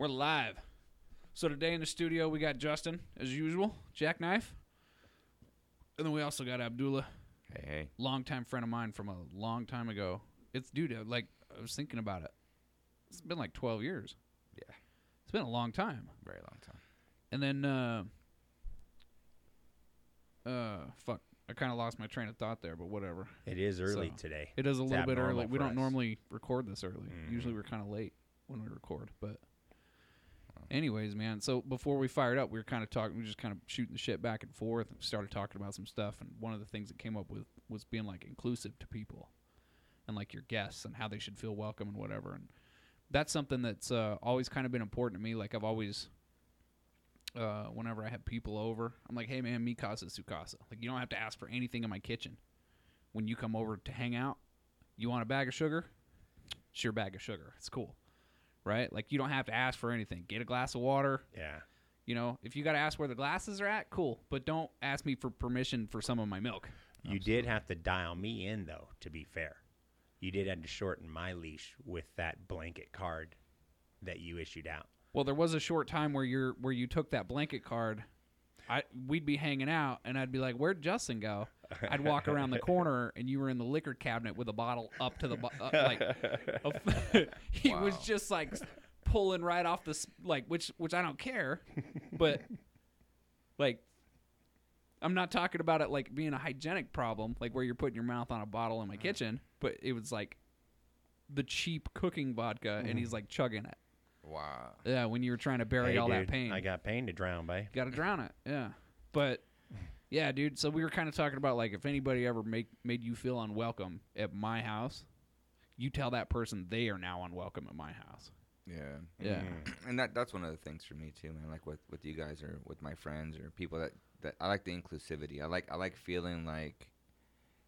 We're live. So today in the studio, we got Justin, as usual, Jackknife. And then we also got Abdullah. Hey, hey. Longtime friend of mine from a long time ago. It's, dude, like, I was thinking about it. It's been like 12 years. Yeah. It's been a long time. Very long time. And then, fuck. I kind of lost my train of thought there, but whatever. It is early today. It is a little bit early. We don't normally record this early. Mm-hmm. Usually we're kind of late when we record. But anyways, man, so before we fired up, we were kind of talking. We were just kind of shooting the shit back and forth and started talking about some stuff. And one of the things that came up with was being, like, inclusive to people and, like, your guests and how they should feel welcome and whatever. And that's something that's always kind of been important to me. Like, I've always... whenever I have people over, I'm like, hey, man, mi casa su casa. Like, you don't have to ask for anything in my kitchen. When you come over to hang out, you want a bag of sugar? It's your bag of sugar. It's cool, right? Like, you don't have to ask for anything. Get a glass of water. Yeah. You know, if you got to ask where the glasses are at, cool. But don't ask me for permission for some of my milk. You did have to dial me in, though, to be fair. You did have to shorten my leash with that blanket card that you issued out. Well, there was a short time where you took that blanket card. We'd be hanging out, and I'd be like, "Where'd Justin go?" I'd walk around the corner, and you were in the liquor cabinet with a bottle up to the he was just like pulling right off the which I don't care, but like I'm not talking about it like being a hygienic problem, like where you're putting your mouth on a bottle in my kitchen, but it was like the cheap cooking vodka, and he's like chugging it. Wow. Yeah, when you were trying to bury that pain. I got pain to drown, babe. Got to drown it, yeah. But, yeah, dude, so we were kind of talking about, like, if anybody ever made you feel unwelcome at my house, you tell that person they are now unwelcome at my house. Yeah. Yeah. Mm-hmm. And that's one of the things for me, too, man, like with you guys or with my friends or people that I like the inclusivity. I like feeling like,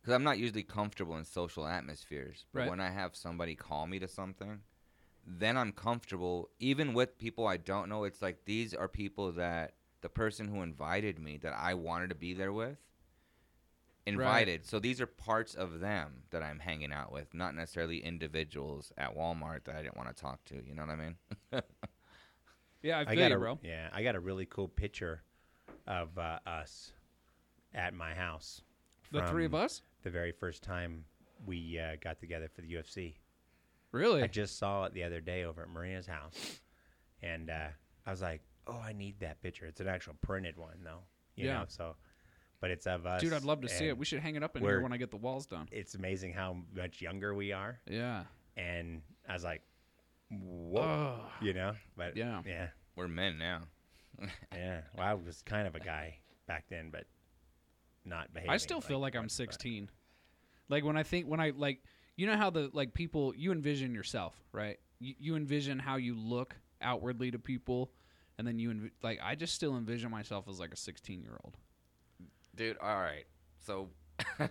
because I'm not usually comfortable in social atmospheres, but when I have somebody call me to something, then I'm comfortable, even with people I don't know. It's like these are people that the person who invited me that I wanted to be there with invited. Right. So these are parts of them that I'm hanging out with, not necessarily individuals at Walmart that I didn't want to talk to. You know what I mean? Yeah, I feel you, bro. Yeah, I got a really cool picture of us at my house. The three of us? The very first time we got together for the UFC. Really? I just saw it the other day over at Maria's house, and I was like, "Oh, I need that picture." It's an actual printed one, though. You know, so, but it's of us. Dude, I'd love to see it. We should hang it up in here when I get the walls done. It's amazing how much younger we are. Yeah. And I was like, "Whoa," you know? But yeah, we're men now. Yeah. Well, I was kind of a guy back then, but not behaving. I still feel like I'm 16. But. Like when I you know how the like people you envision yourself, right? You envision how you look outwardly to people, and then I just still envision myself as like a 16-year-old. Dude, all right. So I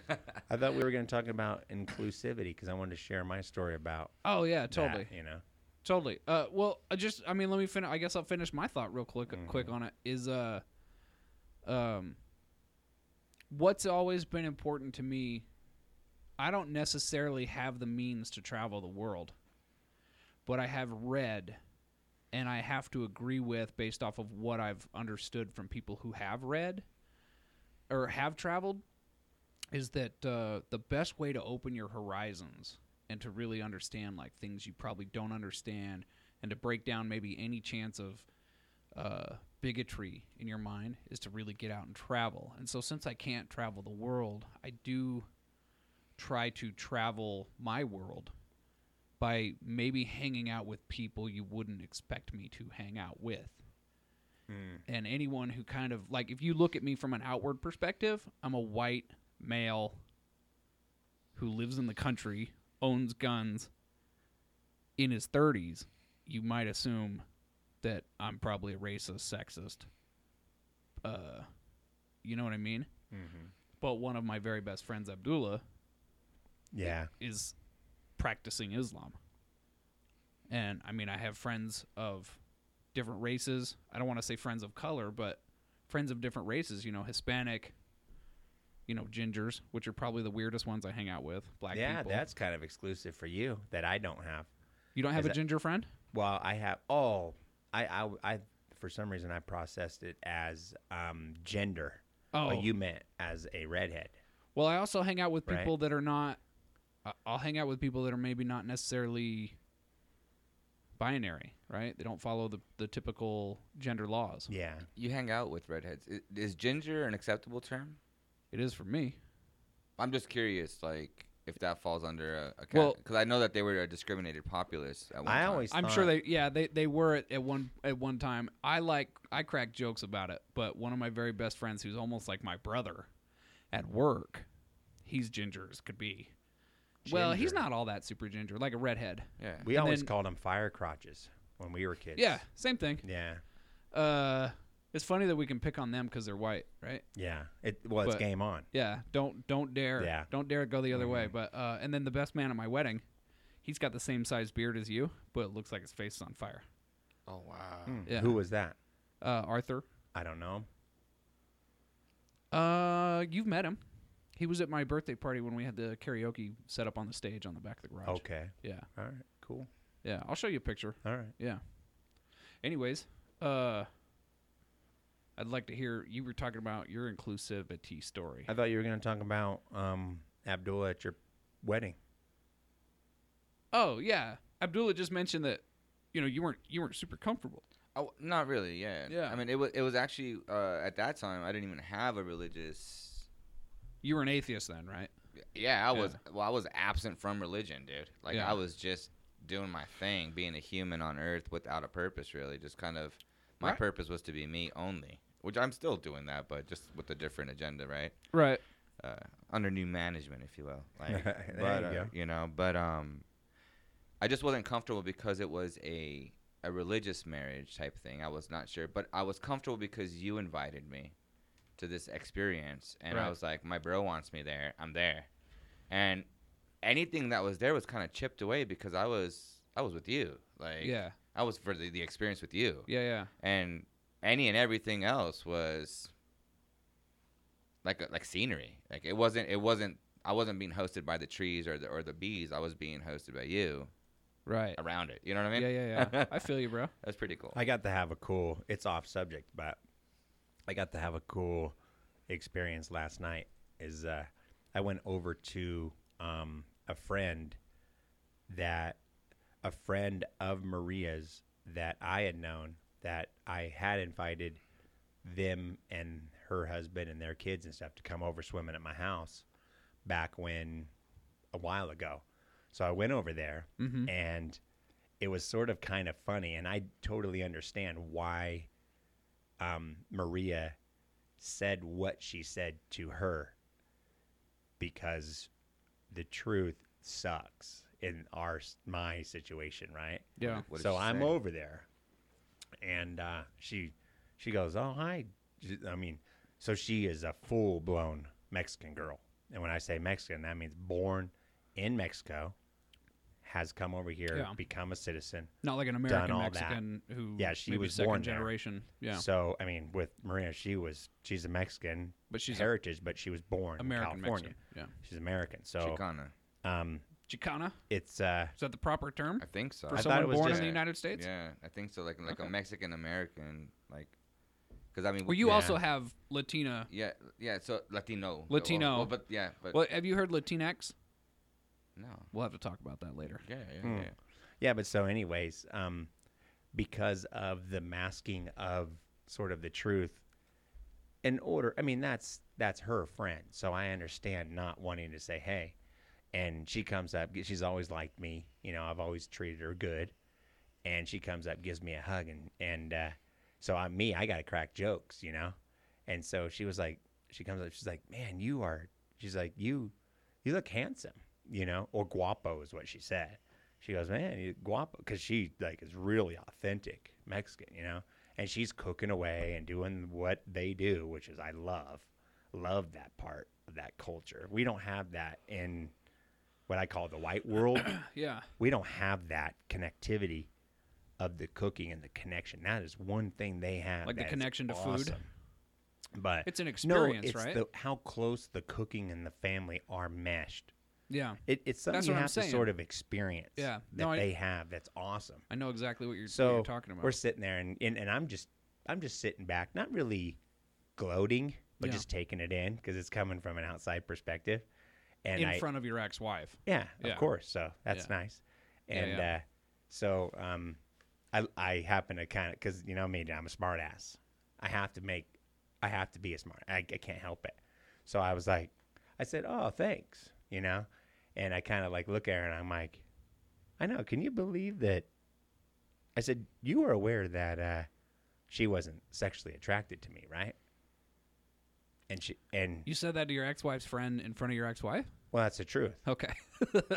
thought we were going to talk about inclusivity because I wanted to share my story about. Oh yeah, totally. That, you know, totally. Well, let me finish. I guess I'll finish my thought real quick. Mm-hmm. Quick on it is what's always been important to me. I don't necessarily have the means to travel the world, but I have read and I have to agree with based off of what I've understood from people who have read or have traveled is that the best way to open your horizons and to really understand like things you probably don't understand and to break down maybe any chance of bigotry in your mind is to really get out and travel. And so since I can't travel the world, I do try to travel my world by maybe hanging out with people you wouldn't expect me to hang out with. And anyone who kind of like, if you look at me from an outward perspective, I'm a white male who lives in the country, owns guns in his 30s. You might assume that I'm probably a racist, sexist. You know what I mean? Mm-hmm. But one of my very best friends, Abdullah, is practicing Islam. And, I mean, I have friends of different races. I don't want to say friends of color, but friends of different races, you know, Hispanic, you know, gingers, which are probably the weirdest ones I hang out with, black people. Yeah, that's kind of exclusive for you that I don't have. You don't have a ginger friend? Well, I have. Oh, I for some reason I processed it as gender. Oh, well, you meant as a redhead. Well, I also hang out with people that are not. I'll hang out with people that are maybe not necessarily binary, right? They don't follow the typical gender laws. Yeah. You hang out with redheads. Is ginger an acceptable term? It is for me. I'm just curious, like, if that falls under a category. Because I know that they were a discriminated populace at one time. I'm sure they were at one time. I crack jokes about it, but one of my very best friends, who's almost like my brother at work, he's ginger as could be. Ginger. Well, he's not all that super ginger, like a redhead. Yeah, we always called him fire crotches when we were kids. Yeah, same thing. Yeah. It's funny that we can pick on them because they're white, right? Yeah. It's game on. Yeah. Don't dare go the other way. But and then the best man at my wedding, he's got the same size beard as you, but it looks like his face is on fire. Oh wow. Mm. Yeah. Who was that? Arthur. I don't know. You've met him. He was at my birthday party when we had the karaoke set up on the stage on the back of the garage. Okay. Yeah. All right. Cool. Yeah. I'll show you a picture. All right. Yeah. Anyways, I'd like to hear, you were talking about your inclusivity story. I thought you were going to talk about Abdullah at your wedding. Oh, yeah. Abdullah just mentioned that, you know, you weren't super comfortable. Oh, not really. Yeah. Yeah. I mean, it was actually at that time I didn't even have a religious. You were an atheist then, right? Yeah, I was. Well, I was absent from religion, dude. Like, yeah. I was just doing my thing, being a human on Earth without a purpose, really. Just kind of my purpose was to be me only, which I'm still doing that, but just with a different agenda, right? Right. Under new management, if you will. Like, there you go. You know, but I just wasn't comfortable because it was a religious marriage type thing. I was not sure, but I was comfortable because you invited me to this experience, and I was like, my bro wants me there, I'm there. And anything that was there was kind of chipped away because I was with you. Like, yeah, I was for the experience with you. Yeah, yeah. And any and everything else was like scenery. Like, it wasn't I wasn't being hosted by the trees or the bees. I was being hosted by you. Right. Around it. You know what I mean? Yeah, yeah, yeah. I feel you, bro. That's pretty cool. I got to have a cool, it's off subject, but I got to have a cool experience last night. Is I went over to a friend of Maria's that I had known, that I had invited them and her husband and their kids and stuff to come over swimming at my house back when a while ago. So I went over there, and it was sort of kind of funny, and I totally understand why Maria said what she said to her, because the truth sucks in my situation, right? Yeah. So I'm over there, and she goes, "Oh, hi." I mean, so she is a full-blown Mexican girl, and when I say Mexican, that means born in Mexico, has come over here, become a citizen. Not like an American Mexican who she was born generation. There. Yeah. So I mean, with Maria, she's a Mexican, but she's heritage, but she was born American in California. Mexican. Yeah. She's American. So Chicana. Chicana. It's is that the proper term? I think so. For someone born in the United States. Yeah, I think so. Like a Mexican American, like, because I mean, well, you also have Latina. Yeah, yeah. So Latino. Well, but yeah. But, well, have you heard Latinx? No. We'll have to talk about that later. Yeah, yeah, yeah. Yeah, but so anyways, because of the masking of sort of the truth, in order, I mean, that's her friend, so I understand not wanting to say, hey, and she comes up, she's always liked me, you know, I've always treated her good, and she comes up, gives me a hug, and so I got to crack jokes, you know, and so she was like, she comes up, she's like, man, you look handsome. You know, or guapo is what she said. She goes, man, you guapo, because she like is really authentic Mexican, you know, and she's cooking away and doing what they do, which is I love that part of that culture. We don't have that in what I call the white world. Yeah, we don't have that connectivity of the cooking and the connection. That is one thing they have, like the connection to food. But it's an experience, right? How close the cooking and the family are meshed. Yeah. It's something you have to sort of experience that they have. That's awesome. I know exactly what you're talking about. We're sitting there, and I'm just sitting back, not really gloating, but just taking it in because it's coming from an outside perspective. And in front of your ex-wife. Yeah, of course. So that's nice. And I happen to kind of, because you know me, I'm a smart ass. I have to be a smart. I can't help it. So I was like, I said, oh, thanks, you know. And I kind of like look at her and I'm like, I know. Can you believe that? I said, you were aware that she wasn't sexually attracted to me, right? And you said that to your ex-wife's friend in front of your ex-wife? Well, that's the truth. Okay.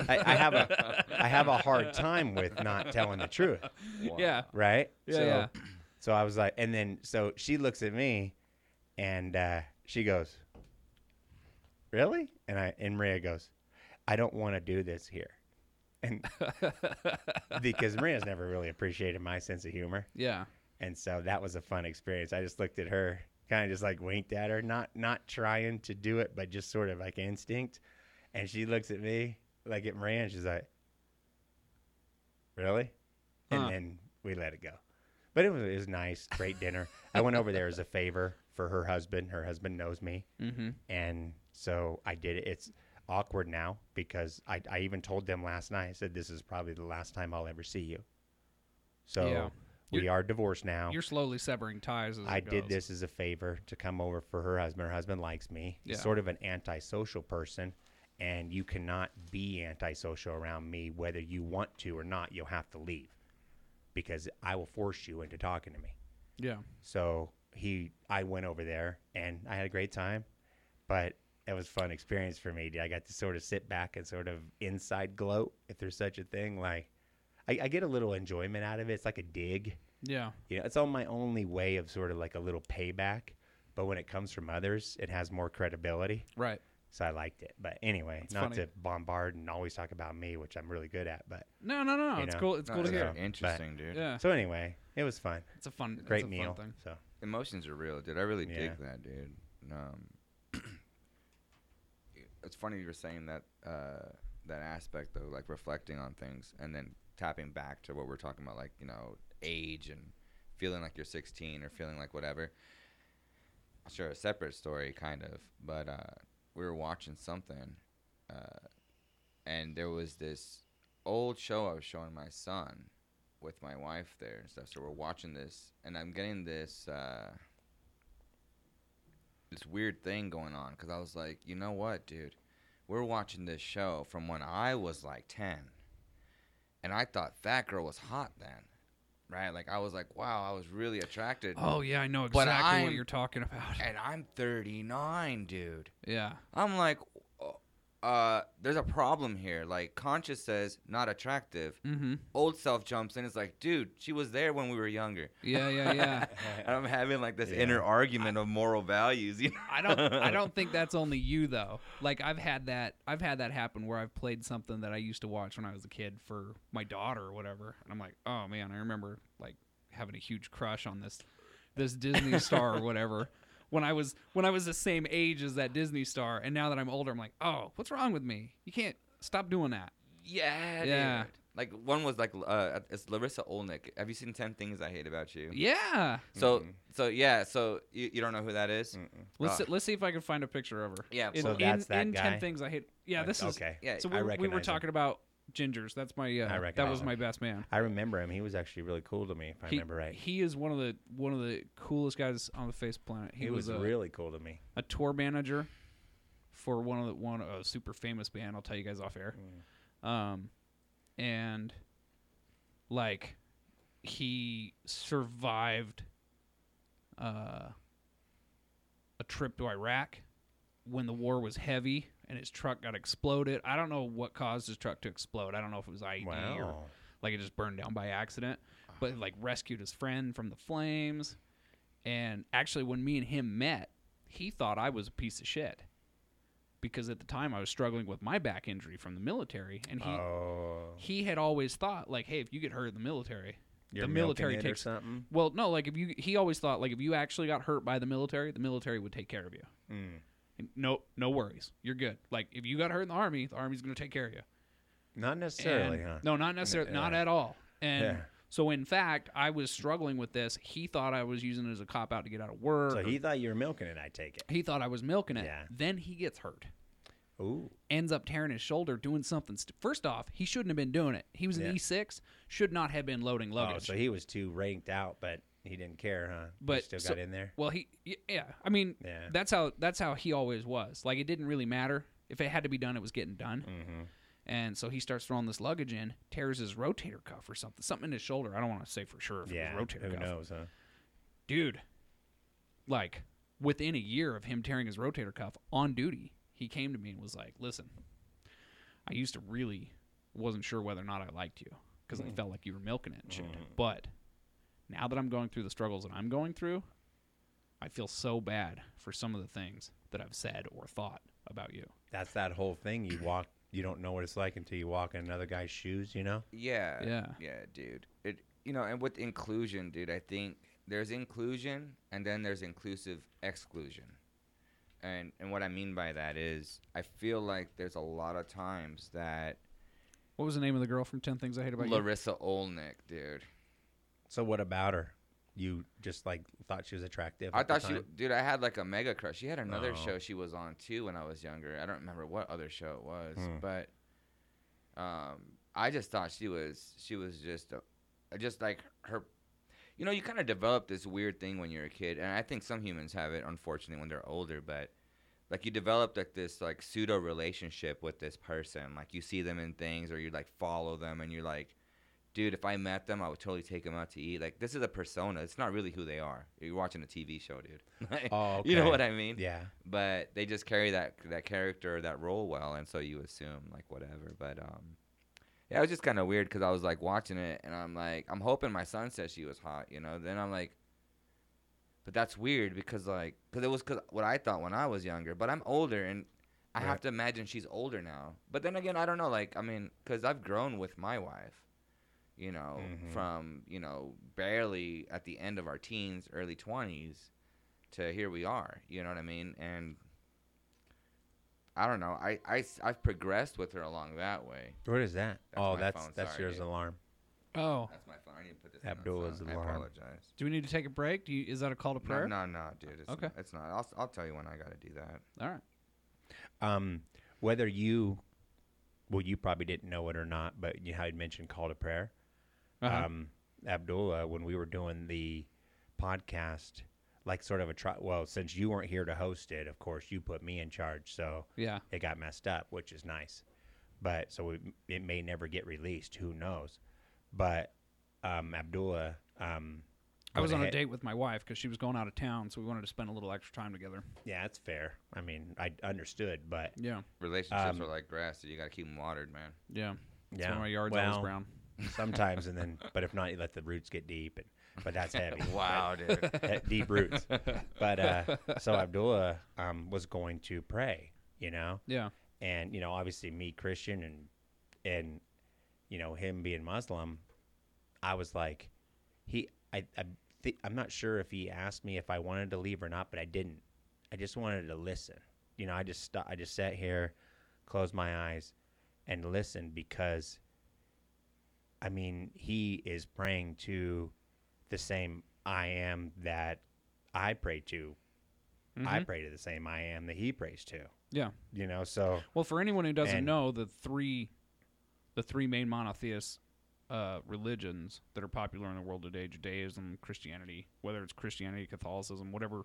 I have a hard time with not telling the truth. Wow. Yeah. Right? Yeah, so I was like, and then so she looks at me and she goes, really? And Maria goes, I don't want to do this here. And because Maria's never really appreciated my sense of humor. Yeah. And so that was a fun experience. I just looked at her, kind of just like winked at her, not trying to do it, but just sort of like instinct. And she looks at me, like at Maria, and she's like, really? Huh. And then we let it go. But it was nice, great dinner. I went over there as a favor for her husband. Her husband knows me. Mm-hmm. And so I did it. It's awkward now because I even told them last night, I said, this is probably the last time I'll ever see you. So we are divorced now. You're slowly severing ties as it goes. I did this as a favor to come over for her husband. Her husband likes me. Yeah. He's sort of an antisocial person. And you cannot be antisocial around me whether you want to or not. You'll have to leave because I will force you into talking to me. Yeah. So I went over there and I had a great time, but it was a fun experience for me. I got to sort of sit back and sort of inside gloat, if there's such a thing. Like, I get a little enjoyment out of it. It's like a dig. Yeah. You know, it's all my only way of sort of like a little payback. But when it comes from others, it has more credibility. Right. So I liked it. But anyway, it's not funny to bombard and always talk about me, which I'm really good at. But No. It's cool. It's cool to hear. Interesting, dude. Yeah. So anyway, it was fun. It's a fun, great meal. Fun thing. So emotions are real, dude. I really dig that, dude. It's funny you were saying that that aspect though, like reflecting on things and then tapping back to what we're talking about, like, you know, age and feeling like you're 16 or feeling like whatever. Sure, a separate story, kind of, but. We were watching something, and there was this old show I was showing my son with my wife there and stuff. So we're watching this, and I'm getting this this weird thing going on because I was like, you know what, dude? We're watching this show from when I was like 10, and I thought that girl was hot then. Right, like I was like, wow, I was really attracted. Oh yeah, I know exactly what you're talking about. And I'm 39, dude. Yeah. I'm like, there's a problem here. Like, conscious says not attractive. Mm-hmm. Old self jumps in. It's like, dude, she was there when we were younger. Yeah. And I'm having like this inner argument of moral values. You know? I don't think that's only you though. Like, I've had that happen where I've played something that I used to watch when I was a kid for my daughter or whatever, and I'm like, oh man, I remember like having a huge crush on this Disney star or whatever. When I was the same age as that Disney star, and now that I'm older, I'm like, oh, what's wrong with me? You can't stop doing that. Yeah. Dude. Like one was like it's Larisa Oleynik. Have you seen 10 Things I Hate About You? Yeah. So you don't know who that is? Let's see if I can find a picture of her. Yeah. That's that guy. 10 Things I Hate. Yeah. This is okay. Yeah. So we were talking about Gingers. That's my that was my best man. I remember him. He was actually really cool to me, if I remember right. He is one of the coolest guys on the face planet. He was really cool to me. A tour manager for one super famous band. I'll tell you guys off air. Mm. And like he survived a trip to Iraq when the war was heavy. And his truck got exploded. I don't know what caused his truck to explode. I don't know if it was IED or like it just burned down by accident. But it, like, rescued his friend from the flames. And actually, when me and him met, he thought I was a piece of shit because at the time I was struggling with my back injury from the military, and he had always thought like, hey, if you get hurt in the military, the military takes something. Well, no, like he always thought like if you actually got hurt by the military would take care of you. Mm. And no worries. You're good. Like, if you got hurt in the Army, the Army's going to take care of you. Not necessarily, huh? No, not necessarily. Yeah. Not at all. And so, in fact, I was struggling with this. He thought I was using it as a cop-out to get out of work. So he thought you were milking it, I take it. He thought I was milking it. Yeah. Then he gets hurt. Ooh. Ends up tearing his shoulder, doing something. First off, he shouldn't have been doing it. He was an E6, should not have been loading luggage. Oh, so he was too ranked out, but he didn't care, huh? But he still got in there. Well, I mean, that's how he always was. Like, it didn't really matter. If it had to be done, it was getting done. Mm-hmm. And so he starts throwing this luggage in, tears his rotator cuff or something in his shoulder. I don't want to say for sure if it was rotator cuff. Who knows, huh? Dude, like, within a year of him tearing his rotator cuff on duty, he came to me and was like, listen, I used to really wasn't sure whether or not I liked you because I felt like you were milking it and shit. But now that I'm going through the struggles that I'm going through, I feel so bad for some of the things that I've said or thought about you. That's that whole thing. You don't know what it's like until you walk in another guy's shoes, you know? Yeah. Yeah. Yeah, dude. And with inclusion, dude, I think there's inclusion and then there's inclusive exclusion. And what I mean by that is I feel like there's a lot of times that... What was the name of the girl from 10 Things I Hate About You? Larisa Oleynik, dude. So what about her? You just, like, thought she was attractive? I thought she... Dude, I had, like, a mega crush. She had another show she was on, too, when I was younger. I don't remember what other show it was. But I just thought she was just, like, her... You know, you kind of develop this weird thing when you're a kid, and I think some humans have it, unfortunately, when they're older, but, like, you develop, like, this, like, pseudo-relationship with this person. Like, you see them in things, or you, like, follow them, and you're like, dude, if I met them, I would totally take them out to eat. Like, this is a persona. It's not really who they are. You're watching a TV show, dude. Oh, okay. You know what I mean? Yeah. But they just carry that character, that role well, and so you assume, like, whatever, but, yeah, it was just kind of weird because I was, like, watching it, and I'm, like, I'm hoping my son says she was hot, you know? Then I'm, like, but that's weird because, like, because it was what I thought when I was younger. But I'm older, and I have to imagine she's older now. But then again, I don't know, like, I mean, because I've grown with my wife, you know, from, you know, barely at the end of our teens, early 20s to here we are, you know what I mean? And I don't know. I've progressed with her along that way. What is that? That's yours alarm. Oh. That's my phone. I need to put this Abdullah's on, so alarm. I apologize. Do we need to take a break? Is that a call to prayer? No, dude. It's not. I'll tell you when I got to do that. All right. Whether you, well, you probably didn't know it or not, but you had mentioned call to prayer. Uh-huh. Abdullah, when we were doing the podcast, like sort of since you weren't here to host it, of course, you put me in charge, so it got messed up, which is nice. But so it may never get released. Who knows? But Abdullah... I was on a date with my wife because she was going out of town, so we wanted to spend a little extra time together. Yeah, that's fair. I mean, I understood, but... Yeah. Relationships are like grass, so you got to keep them watered, man. Yeah. That's why my yard's always brown. Sometimes, and then... But if not, you let the roots get deep, and... But that's heavy. Wow, dude. Deep roots. But so Abdullah was going to pray, you know? Yeah. And, you know, obviously me, Christian, and you know, him being Muslim, I was like, I'm not sure if he asked me if I wanted to leave or not, but I didn't. I just wanted to listen. You know, I just sat here, closed my eyes, and listened because, I mean, he is praying to the same I am that I pray to. Mm-hmm. I pray to the same I am that he prays to. Yeah. You know, so... Well, for anyone who doesn't know, the three main monotheist religions that are popular in the world today, Judaism, Christianity, whether it's Christianity, Catholicism, whatever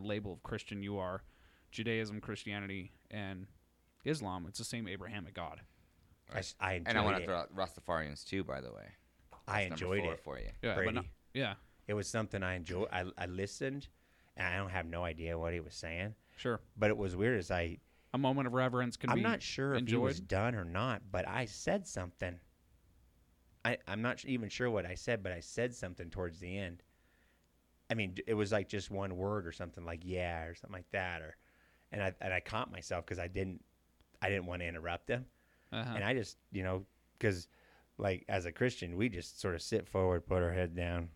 label of Christian you are, Judaism, Christianity, and Islam, it's the same Abrahamic God. Right. I want to throw out Rastafarians too, by the way. I enjoyed it for you, Brady. It was something I enjoyed. I listened, and I don't have no idea what he was saying. Sure, but it was weird. As a moment of reverence can be enjoyed. I'm not sure if he was done or not, but I said something. I'm not even sure what I said, but I said something towards the end. I mean, it was like just one word or something, like yeah, or something like that, or and I caught myself because I didn't want to interrupt him, and I just because. Like, as a Christian, we just sort of sit forward, put our head down.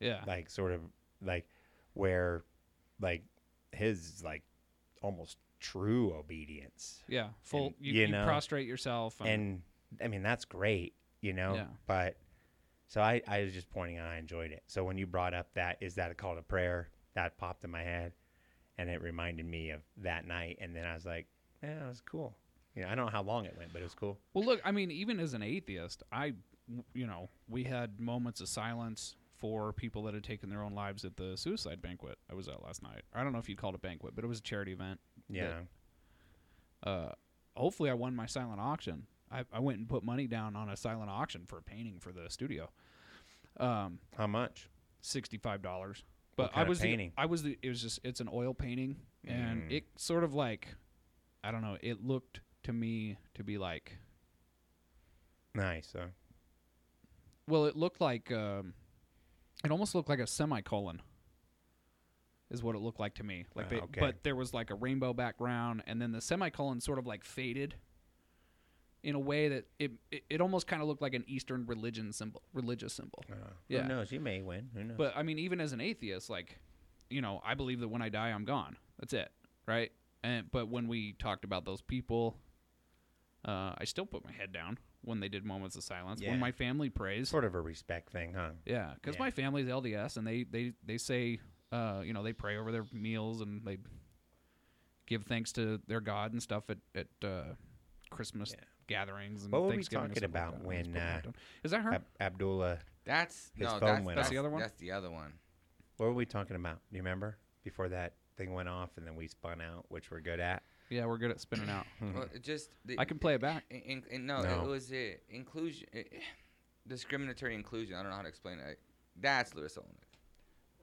Yeah. Like, sort of, like, where, like, his, like, almost true obedience. Yeah, full. And, you prostrate yourself, and I mean that's great, you know. Yeah. But so I was just pointing out I enjoyed it. So when you brought up that, is that a call to prayer? That popped in my head, and it reminded me of that night. And then I was like, yeah, it was cool. You know, I don't know how long it went, but it was cool. Well, look, I mean, even as an atheist, we had moments of silence for people that had taken their own lives at the suicide banquet I was at last night. I don't know if you'd call it a banquet, but it was a charity event. Yeah. That, hopefully I won my silent auction. I went and put money down on a silent auction for a painting for the studio. How much? $65. But I was painting. It's an oil painting, and it sort of like, I don't know, it looked to me to be like nice. Huh? Well, it looked like it almost looked like a semicolon is what it looked like to me. Like okay. But there was like a rainbow background, and then the semicolon sort of like faded in a way that it almost kind of looked like an Eastern religious symbol. Yeah. Who knows? You may win. Who knows? But I mean, even as an atheist, like, you know, I believe that when I die, I'm gone. That's it, right? But when we talked about those people, I still put my head down when they did moments of silence. Yeah. When my family prays, sort of a respect thing, huh? Yeah, because my family's LDS, and they say, they pray over their meals and they give thanks to their God and stuff at Christmas. Yeah. Gatherings and what Thanksgiving. What were we talking about when? Is that her? Abdullah. That's the other one. That's the other one. What were we talking about? Do you remember? Before that thing went off, and then we spun out, which we're good at. Yeah, we're good at spinning out. Well, I can play it back. It was inclusion, discriminatory inclusion. I don't know how to explain it. That's Larisa Oleynik.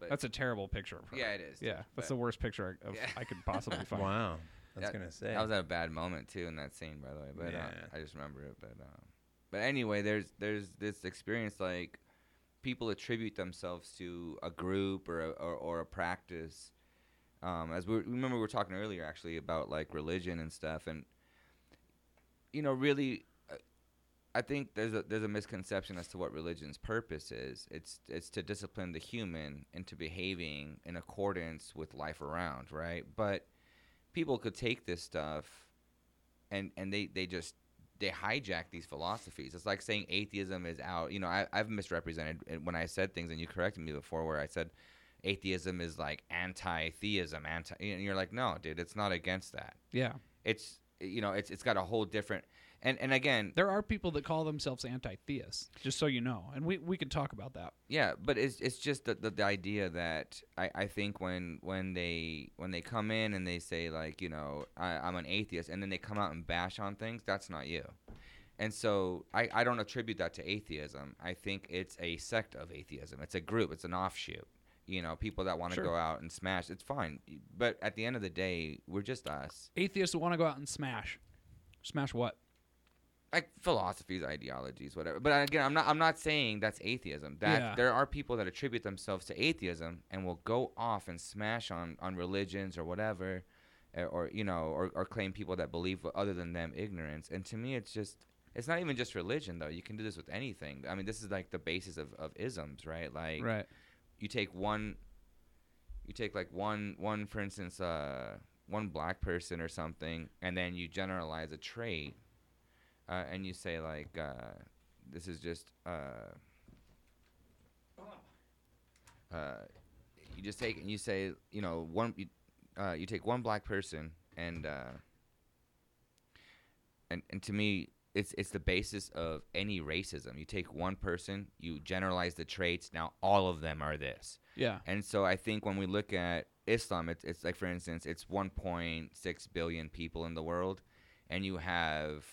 That's a terrible picture of her. Yeah, it is. Yeah, that's the worst picture I could possibly find. Wow. I was at a bad moment too in that scene, by the way. But I just remember it. But anyway, there's this experience like people attribute themselves to a group or a practice. As we were talking earlier actually about like religion and stuff, and really, I think there's a misconception as to what religion's purpose is. It's to discipline the human into behaving in accordance with life around, right? But people could take this stuff and they hijack these philosophies. It's like saying atheism is out. I've misrepresented when I said things, and you corrected me before where I said atheism is like anti-theism, and you're like, no, dude, it's not against that. Yeah. It's it's got a whole different and again, there are people that call themselves anti-theists, just so you know. And we could talk about that. Yeah, but it's just the idea that I think when they come in and they say like, I'm an atheist, and then they come out and bash on things, that's not you. And so I don't attribute that to atheism. I think it's a sect of atheism. It's a group, it's an offshoot. People that want to go out and smash, it's fine. But at the end of the day, we're just us. Atheists that want to go out and smash. Smash what? Like philosophies, ideologies, whatever. But again, I'm not saying that's atheism. There are people that attribute themselves to atheism and will go off and smash on religions or whatever, or claim people that believe other than them ignorance. And to me, it's not even just religion though. You can do this with anything. I mean, this is like the basis of isms, right? Like, right. You take like one for instance, one black person or something, and then you generalize a trait. And you say like, this is just, you just take and you say, you take one black person, and to me, it's the basis of any racism. You take one person, you generalize the traits. Now all of them are this. Yeah. And so I think when we look at Islam, it's like, for instance, it's 1.6 billion people in the world, and you have.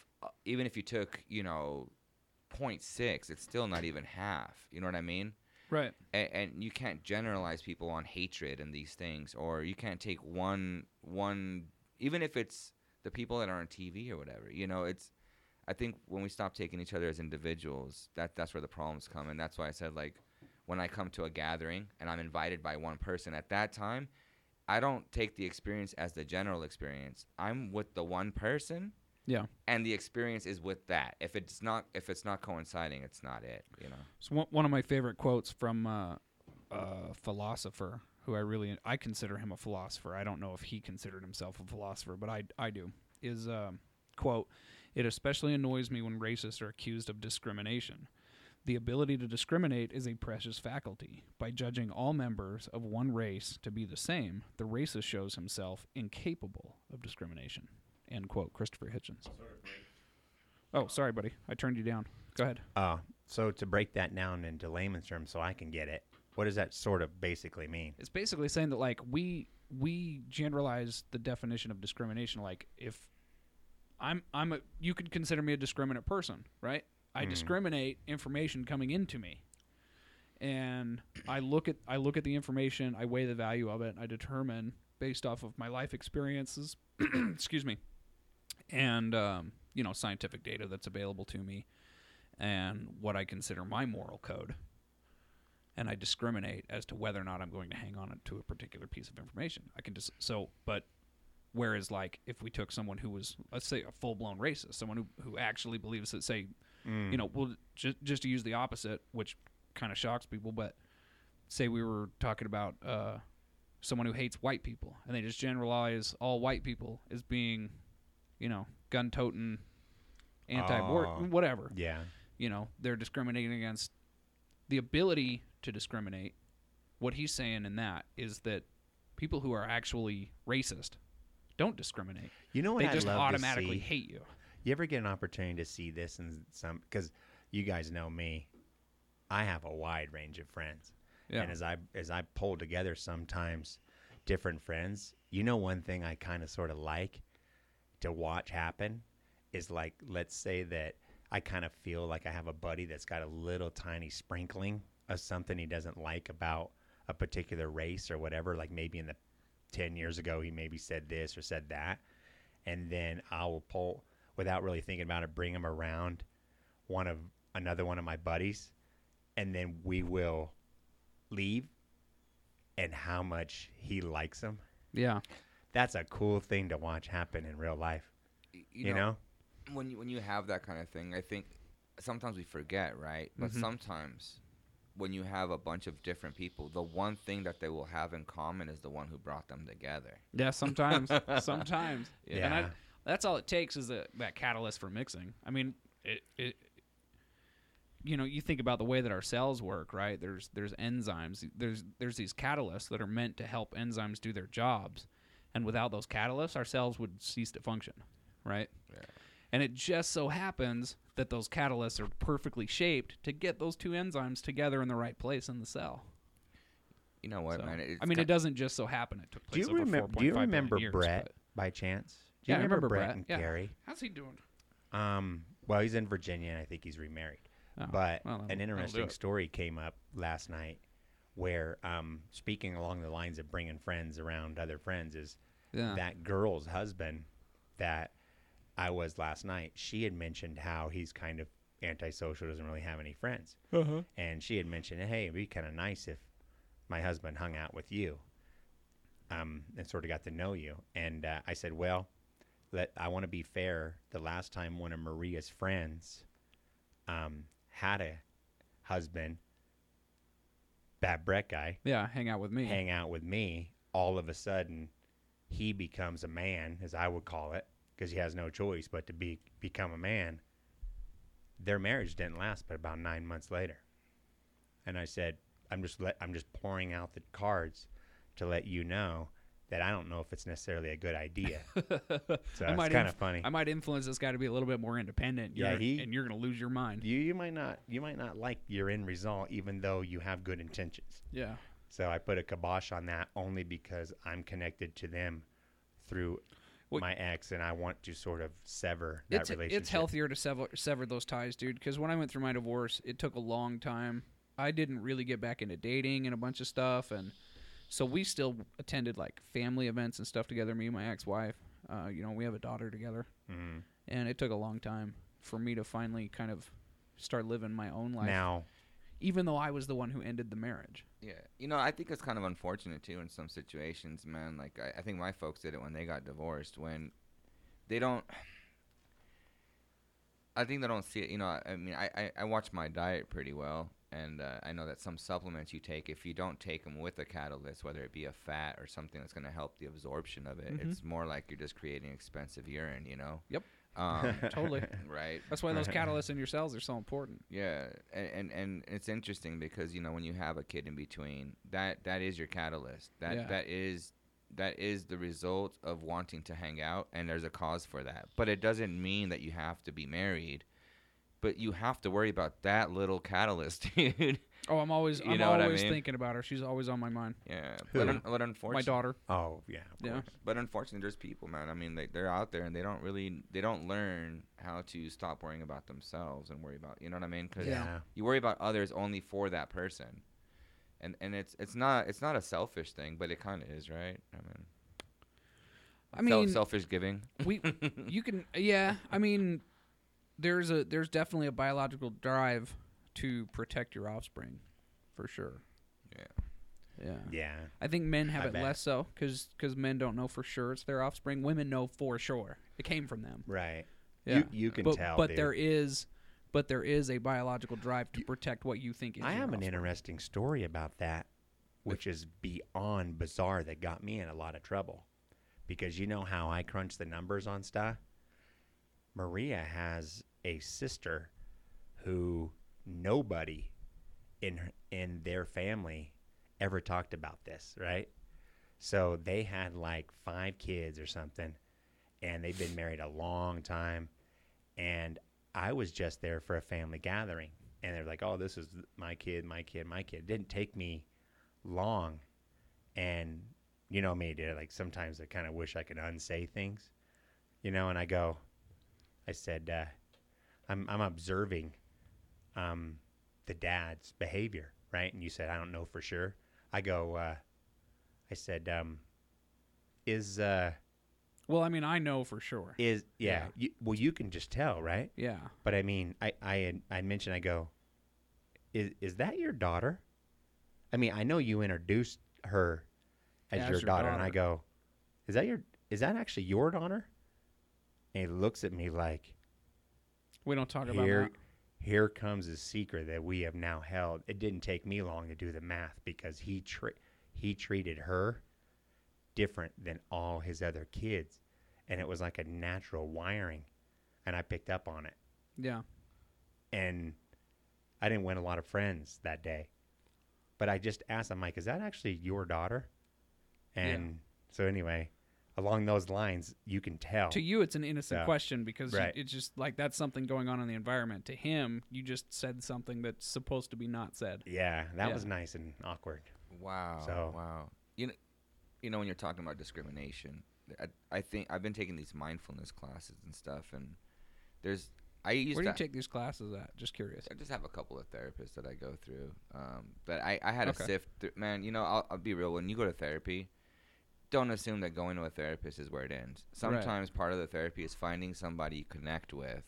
Even if you took, 0.6, it's still not even half. You know what I mean? Right. And you can't generalize people on hatred and these things, or you can't take one, even if it's the people that are on TV or whatever. I think when we stop taking each other as individuals, that's where the problems come. And that's why I said, like, when I come to a gathering and I'm invited by one person at that time, I don't take the experience as the general experience. I'm with the one person. Yeah, and the experience is with that. If it's not coinciding, it's not it. So one of my favorite quotes from philosopher who I consider him a philosopher. I don't know if he considered himself a philosopher, but I do, is, quote, "It especially annoys me when racists are accused of discrimination. The ability to discriminate is a precious faculty. By judging all members of one race to be the same, the racist shows himself incapable of discrimination." End quote. Christopher Hitchens. Oh, sorry, buddy. I turned you down. Go ahead. So to break that down into layman's terms so I can get it, what does that sort of basically mean? It's basically saying that, like, we generalize the definition of discrimination. Like, if I'm you could consider me a discriminant person, right? I discriminate information coming into me, and I look at the information, I weigh the value of it, I determine based off of my life experiences, excuse me, and scientific data that's available to me, and what I consider my moral code, and I discriminate as to whether or not I'm going to hang on to a particular piece of information. Whereas, like, if we took someone who was, let's say, a full-blown racist, someone who actually believes that, say, well, just to use the opposite, which kind of shocks people, but say we were talking about someone who hates white people, and they just generalize all white people as being, gun-toting, anti-abortion, whatever. Yeah. They're discriminating against the ability to discriminate. What he's saying in that is that people who are actually racist don't discriminate. They just automatically hate you. You ever get an opportunity to see this in some? Because you guys know me, I have a wide range of friends, and as I pull together sometimes different friends, one thing I kind of sort of like to watch happen is, like, let's say that I kind of feel like I have a buddy that's got a little tiny sprinkling of something he doesn't like about a particular race or whatever. Like, maybe in the 10 years ago, he maybe said this or said that. And then I will pull, without really thinking about it, bring him around another one of my buddies. And then we will leave. And how much he likes him. Yeah. That's a cool thing to watch happen in real life. You know? When you have that kind of thing, I think sometimes we forget, right? But sometimes when you have a bunch of different people, the one thing that they will have in common is the one who brought them together. Yeah, sometimes. Yeah. And that's all it takes is that catalyst for mixing. I mean, you think about the way that our cells work, right? There's enzymes. There's these catalysts that are meant to help enzymes do their jobs. And without those catalysts, our cells would cease to function, right? Yeah. And it just so happens that those catalysts are perfectly shaped to get those two enzymes together in the right place in the cell. You know what, so, man? It doesn't just so happen. It took place over 4.5 years. Do you remember Brett, by chance? Do you remember Brett and Gary? How's he doing? Well, he's in Virginia, and I think he's remarried. Oh, but an interesting story came up last night where, speaking along the lines of bringing friends around other friends, is that girl's husband that I was last night, she had mentioned how he's kind of antisocial, doesn't really have any friends. Uh-huh. And she had mentioned, hey, it'd be kind of nice if my husband hung out with you and sort of got to know you. And I said, well, I want to be fair. The last time one of Maria's friends had a husband, that Brett guy. Yeah, hang out with me. All of a sudden, he becomes a man, as I would call it, because he has no choice but to become a man. Their marriage didn't last but about 9 months later. And I said, I'm just pouring out the cards to let you know that I don't know if it's necessarily a good idea. So it's kind of funny. I might influence this guy to be a little bit more independent. And you're going to lose your mind. You might not like your end result, even though you have good intentions. Yeah. So I put a kibosh on that only because I'm connected to them through my ex, and I want to sort of sever that relationship. It's healthier to sever those ties, dude, because when I went through my divorce, it took a long time. I didn't really get back into dating and a bunch of stuff, and so we still attended, like, family events and stuff together, me and my ex-wife. We have a daughter together, and it took a long time for me to finally kind of start living my own life. Now, even though I was the one who ended the marriage. Yeah. I think it's kind of unfortunate, too, in some situations, man. Like, I think my folks did it when they got divorced, when they don't – I think they don't see it. I watch my diet pretty well, And I know that some supplements you take, if you don't take them with a catalyst, whether it be a fat or something that's going to help the absorption of it, it's more like you're just creating expensive urine, you know? Yep. Totally. Right. That's why those catalysts in your cells are so important. Yeah. And it's interesting because, you know, when you have a kid in between, that is your catalyst. That is the result of wanting to hang out, and there's a cause for that. But it doesn't mean that you have to be married. But you have to worry about that little catalyst, dude. Oh, I'm always thinking about her. She's always on my mind. Yeah. But unfortunately, my daughter. Oh, yeah. Of course. But unfortunately, there's people, man. I mean, they're out there and they don't learn how to stop worrying about themselves and worry about, you know what I mean? Because you worry about others only for that person. And it's not a selfish thing, but it kind of is, right? I mean selfish giving. There's definitely a biological drive to protect your offspring, for sure. Yeah. I think men have it less so because men don't know for sure it's their offspring. Women know for sure it came from them. Right. Yeah. You can tell. But dude, there is a biological drive to protect what you think is. I have an interesting story about that, which is beyond bizarre, that got me in a lot of trouble, because you know how I crunch the numbers on stuff. Maria has a sister who nobody in their family ever talked about this, right? So they had like 5 kids or something, and they've been married a long time. And I was just there for a family gathering, and they're like, oh, this is my kid. It didn't take me long. And you know me, dude, like sometimes I kind of wish I could unsay things, you know, and I said, I'm observing the dad's behavior, right? And you said, I don't know for sure. I go, I know for sure. You can just tell, right? Yeah. But I mean, I mentioned, I go, is that your daughter? I mean, I know you introduced her as your daughter. And I go, is that actually your daughter? And he looks at me like, we don't talk about that. Here comes a secret that we have now held. It didn't take me long to do the math, because he treated her different than all his other kids. And it was like a natural wiring. And I picked up on it. Yeah. And I didn't win a lot of friends that day. But I just asked, I'm like, is that actually your daughter? And so anyway, along those lines, you can tell. To you, it's an innocent question, because it's just like that's something going on in the environment. To him, you just said something that's supposed to be not said. Yeah, that was nice and awkward. Wow. You know, when you're talking about discrimination, I think I've been taking these mindfulness classes and stuff, and where do you take these classes at? Just curious. I just have a couple of therapists that I go through. But I had a sift through. Man, you know, I'll be real. When you go to therapy, don't assume that going to a therapist is where it ends. Sometimes part of the therapy is finding somebody you connect with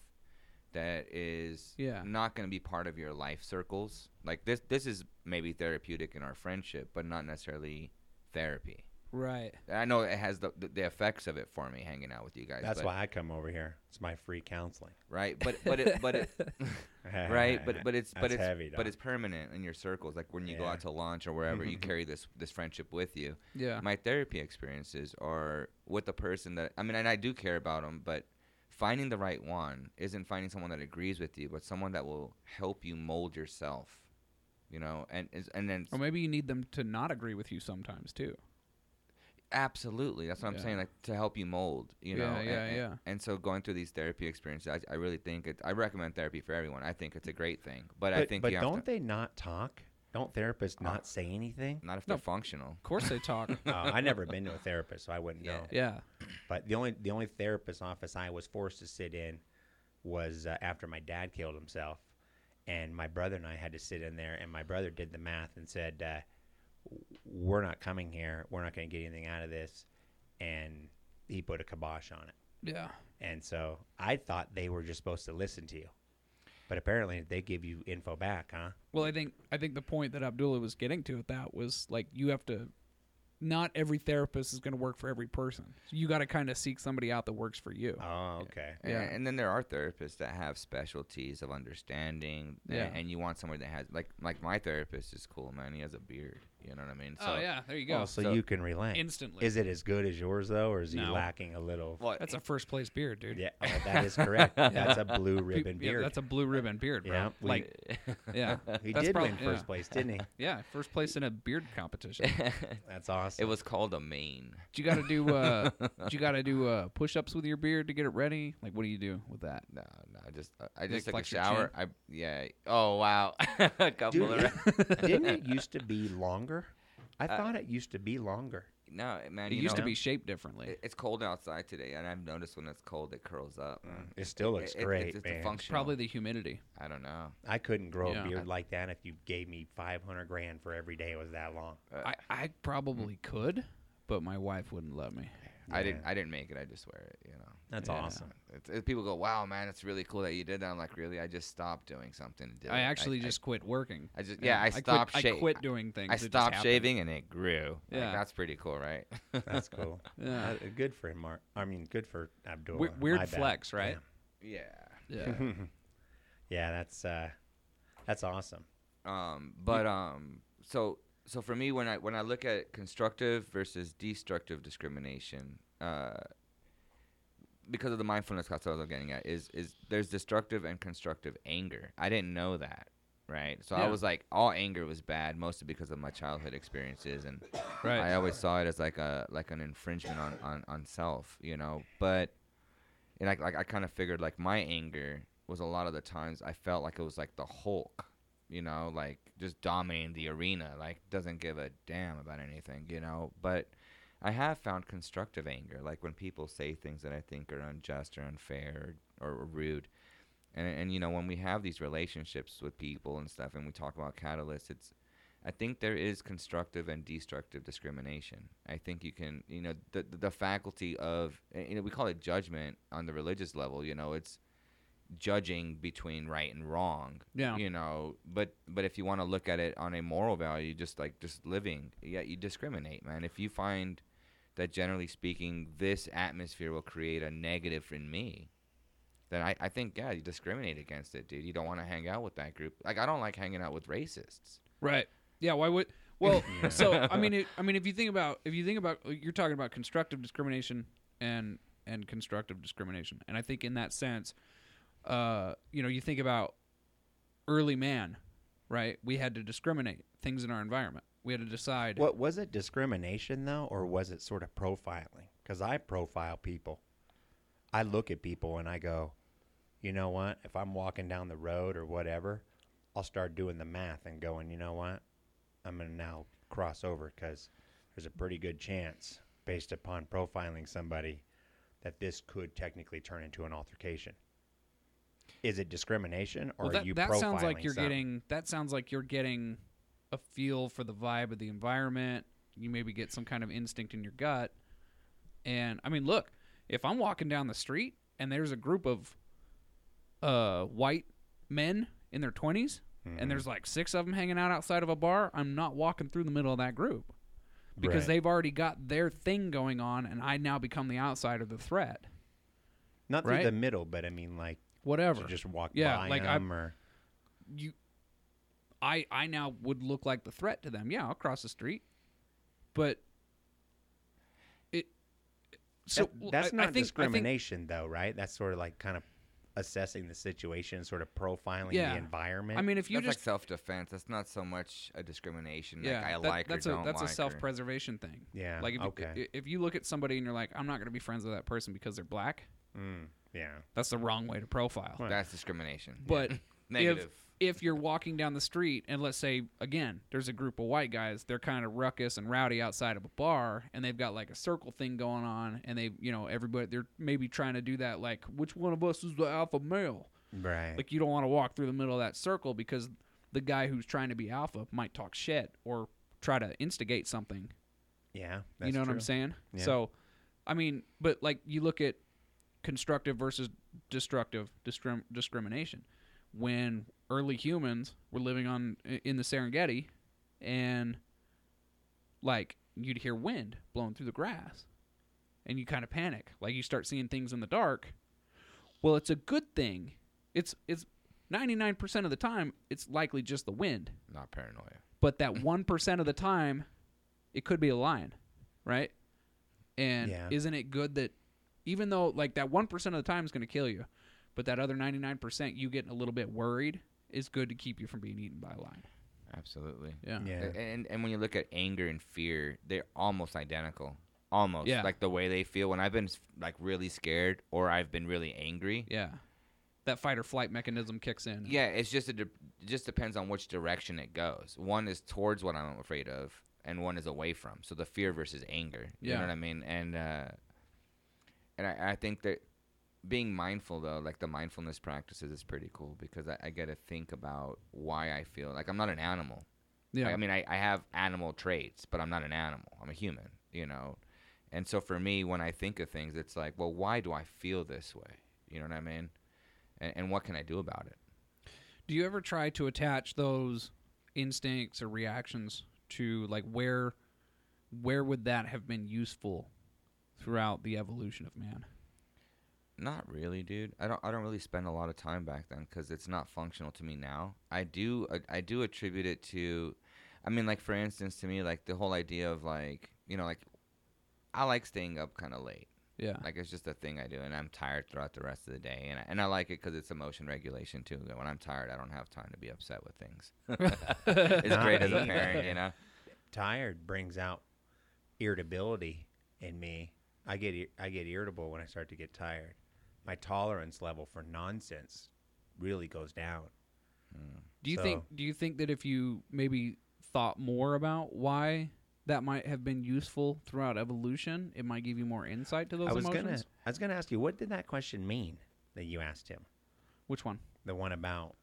that is not going to be part of your life circles. Like this is maybe therapeutic in our friendship, but not necessarily therapy. Right. I know it has the effects of it for me hanging out with you guys. That's why I come over here. It's my free counseling. Right, but it right, but it's heavy, but it's permanent in your circles. Like when you go out to lunch or wherever, you carry this friendship with you. Yeah. My therapy experiences are with a person that and I do care about them, but finding the right one isn't finding someone that agrees with you, but someone that will help you mold yourself. You know, and then, or maybe you need them to not agree with you sometimes too. Absolutely. That's what I'm saying, like to help you mold, you know. And so going through these therapy experiences, I really think I recommend therapy for everyone. I think it's a great thing. But don't they not talk? Don't therapists not say anything? Not if they're functional. Of course they talk. I never been to a therapist, so I wouldn't know. Yeah. But the only therapist office I was forced to sit in was after my dad killed himself, and my brother and I had to sit in there, and my brother did the math and said, we're not coming here. We're not going to get anything out of this. And he put a kibosh on it. Yeah. And so I thought they were just supposed to listen to you, but apparently they give you info back, huh? Well, I think the point that Abdullah was getting to at that was like, you have to not every therapist is going to work for every person. So you got to kind of seek somebody out that works for you. Oh, okay. Yeah. And then there are therapists that have specialties of understanding. Yeah. And you want someone that has, like my therapist is cool, man. He has a beard. You know what I mean? So, oh, yeah. There you go. Oh, so you can relent. Instantly. Is it as good as yours, though, or is he lacking a little? Well, that's a first-place beard, dude. Yeah, oh, that is correct. That's a blue ribbon beard. Yeah, that's a blue ribbon beard, bro. Yeah, he did win first place, didn't he? Yeah, first place in a beard competition. That's awesome. It was called a mane. Do you got to do push-ups with your beard to get it ready? Like, what do you do with that? No, I just took a shower. Oh, wow. A couple didn't it used to be longer? I thought it used to be longer. No, man. It used to be shaped differently. It's cold outside today, and I've noticed when it's cold, it curls up. It still looks great, it's man. It's probably the humidity. I don't know. I couldn't grow a beard like that if you gave me $500 grand for every day it was that long. I probably could, but my wife wouldn't let me. Yeah. I didn't make it. I just wear it. You know. That's awesome. People go, "Wow, man, it's really cool that you did that." I'm like, "Really? I just stopped doing something." And did I actually just quit working? I just I stopped. I quit doing things. I stopped shaving, and it grew. Yeah, like, that's pretty cool, right? That's cool. Yeah, good for him, Mark. I mean, good for Abdullah. Weird flex, right? Yeah. Yeah, that's awesome. So for me, when I look at constructive versus destructive discrimination, because of the mindfulness class I was getting at, is there's destructive and constructive anger. I didn't know that, right? So I was like, all anger was bad, mostly because of my childhood experiences, and I always saw it as like an infringement on self, you know. But and I kind of figured like my anger was a lot of the times I felt like it was like the Hulk. You know, like just dominating the arena, like doesn't give a damn about anything, you know. But I have found constructive anger, like when people say things that I think are unjust or unfair or rude. And you know, when we have these relationships with people and stuff and we talk about catalysts, I think there is constructive and destructive discrimination. I think you can, you know, the faculty of, you know, we call it judgment on the religious level, you know, it's judging between right and wrong, you know, but if you want to look at it on a moral value, just living, you discriminate, man. If you find that generally speaking this atmosphere will create a negative in me, then I think you discriminate against it, dude. You don't want to hang out with that group. Like I don't like hanging out with racists, right? Yeah, why would? Well, so I mean if you think about you're talking about constructive discrimination and constructive discrimination, and I think in that sense, you know, you think about early man, right? We had to discriminate things in our environment. We had to decide. What was it, discrimination though, or was it sort of profiling? Because I profile people. I look at people and I go, you know what? If I'm walking down the road or whatever, I'll start doing the math and going, you know what? I'm gonna now cross over because there's a pretty good chance, based upon profiling somebody, that this could technically turn into an altercation. Is it discrimination, or are you profiling? That sounds like you're getting a feel for the vibe of the environment. You maybe get some kind of instinct in your gut. And I mean, look, if I'm walking down the street and there's a group of white men in their 20s, and there's like 6 of them hanging out outside of a bar, I'm not walking through the middle of that group because they've already got their thing going on, and I now become the outsider, the threat. Not through the middle, but I mean like. Whatever. So just walk by like them or... I now would look like the threat to them. Yeah, I'll cross the street. But it... So that's not discrimination, though, right? That's sort of like kind of assessing the situation, sort of profiling the environment. I mean, if you that's like self-defense. That's not so much a discrimination. Yeah, that's a self-preservation thing. Yeah, like if you look at somebody and you're like, I'm not going to be friends with that person because they're black... Yeah, that's the wrong way to profile. Right. That's discrimination. But negative. If you're walking down the street and let's say again, there's a group of white guys, they're kind of ruckus and rowdy outside of a bar, and they've got like a circle thing going on, and they, you know, everybody they're maybe trying to do that like, which one of us is the alpha male? Right. Like you don't want to walk through the middle of that circle because the guy who's trying to be alpha might talk shit or try to instigate something. Yeah, that's you know what I'm saying? Yeah. So, I mean, but like you look at constructive versus destructive discrimination. When early humans were living in the Serengeti, and like you'd hear wind blowing through the grass, and you kind of panic. Like, you start seeing things in the dark. Well, it's a good thing. It's 99% of the time, it's likely just the wind. Not paranoia. But that 1% of the time, it could be a lion, right? And isn't it good that even though, like, that 1% of the time is going to kill you, but that other 99% you getting a little bit worried is good to keep you from being eaten by a lion. Absolutely. Yeah. And when you look at anger and fear, they're almost identical. Almost. Yeah. Like, the way they feel when I've been, like, really scared or I've been really angry. Yeah. That fight or flight mechanism kicks in. Yeah, it's just it just depends on which direction it goes. One is towards what I'm afraid of, and one is away from. So the fear versus anger. You know what I mean? And I think that being mindful, though, like the mindfulness practices is pretty cool because I got to think about why I feel. Like, I'm not an animal. Yeah. Like, I mean, I have animal traits, but I'm not an animal. I'm a human, you know. And so for me, when I think of things, it's like, well, why do I feel this way? You know what I mean? And what can I do about it? Do you ever try to attach those instincts or reactions to, like, where would that have been useful throughout the evolution of man? Not really, dude. I don't really spend a lot of time back then because it's not functional to me now. I do attribute it to, I mean, like, for instance, to me, like, the whole idea of, like, you know, like, I like staying up kind of late. Yeah. Like, it's just a thing I do, and I'm tired throughout the rest of the day. And I like it because it's emotion regulation, too. When I'm tired, I don't have time to be upset with things. It's great as a parent, you know? Tired brings out irritability in me. I get irritable when I start to get tired. My tolerance level for nonsense really goes down. Do you think that if you maybe thought more about why that might have been useful throughout evolution, it might give you more insight to those emotions? I was going to ask you, what did that question mean that you asked him? Which one? The one about,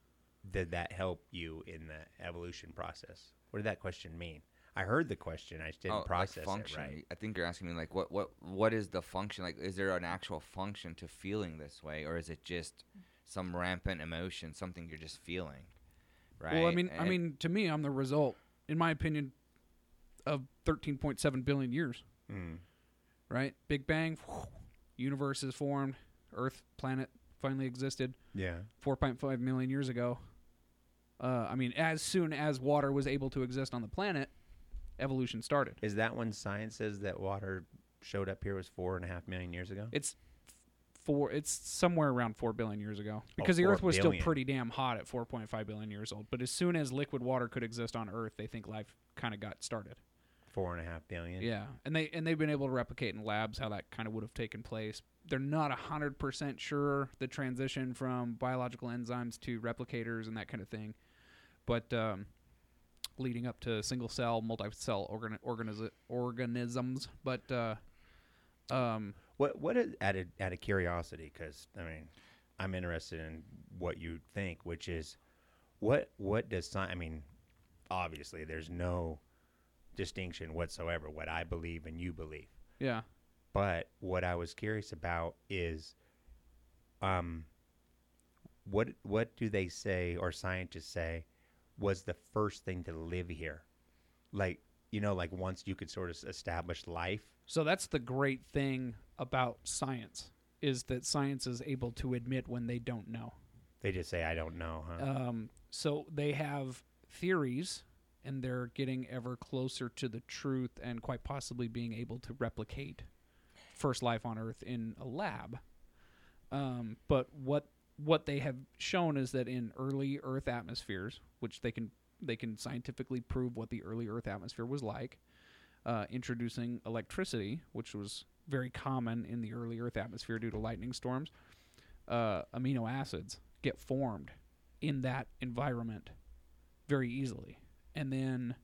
did that help you in the evolution process? What did that question mean? I heard the question. I just didn't process it right. I think you're asking me, like, what is the function? Like, is there an actual function to feeling this way, or is it just some rampant emotion, something you're just feeling, right? Well, I mean, to me, I'm the result, in my opinion, of 13.7 billion years, right? Big Bang, whew, universe is formed, Earth, planet finally existed. Yeah, 4.5 million years ago. I mean, as soon as water was able to exist on the planet, evolution started. Is that when science says that water showed up here was 4.5 million years ago? It's somewhere around 4 billion years ago because the Earth was still pretty damn hot at 4.5 billion years old. But as soon as liquid water could exist on Earth, they think life kind of got started. 4.5 billion. Yeah, and they've been able to replicate in labs how that kind of would have taken place. They're not 100% sure the transition from biological enzymes to replicators and that kind of thing, but leading up to single-cell, multi-cell organisms. But what is out of curiosity? Because I mean, I'm interested in what you think, which is what does science? I mean, obviously, there's no distinction whatsoever, what I believe and you believe. Yeah. But what I was curious about is what do they say, or scientists say, was the first thing to live here? Like, you know, like once you could sort of establish life. So that's the great thing about science, is that science is able to admit when they don't know. They just say, I don't know, huh? So they have theories, and they're getting ever closer to the truth and quite possibly being able to replicate first life on Earth in a lab. But what they have shown is that in early Earth atmospheres, which they can scientifically prove what the early Earth atmosphere was like, introducing electricity, which was very common in the early Earth atmosphere due to lightning storms, amino acids get formed in that environment very easily. And then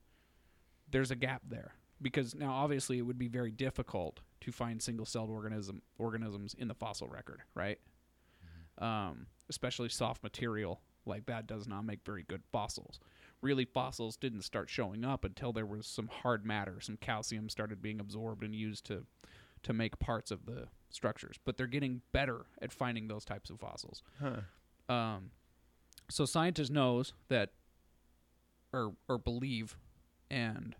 there's a gap there because now obviously it would be very difficult to find single-celled organisms in the fossil record, right? Mm-hmm. Especially soft material like that does not make very good fossils. Really, fossils didn't start showing up until there was some hard matter, some calcium started being absorbed and used to make parts of the structures. But they're getting better at finding those types of fossils. Huh. So scientists knows that or believe, and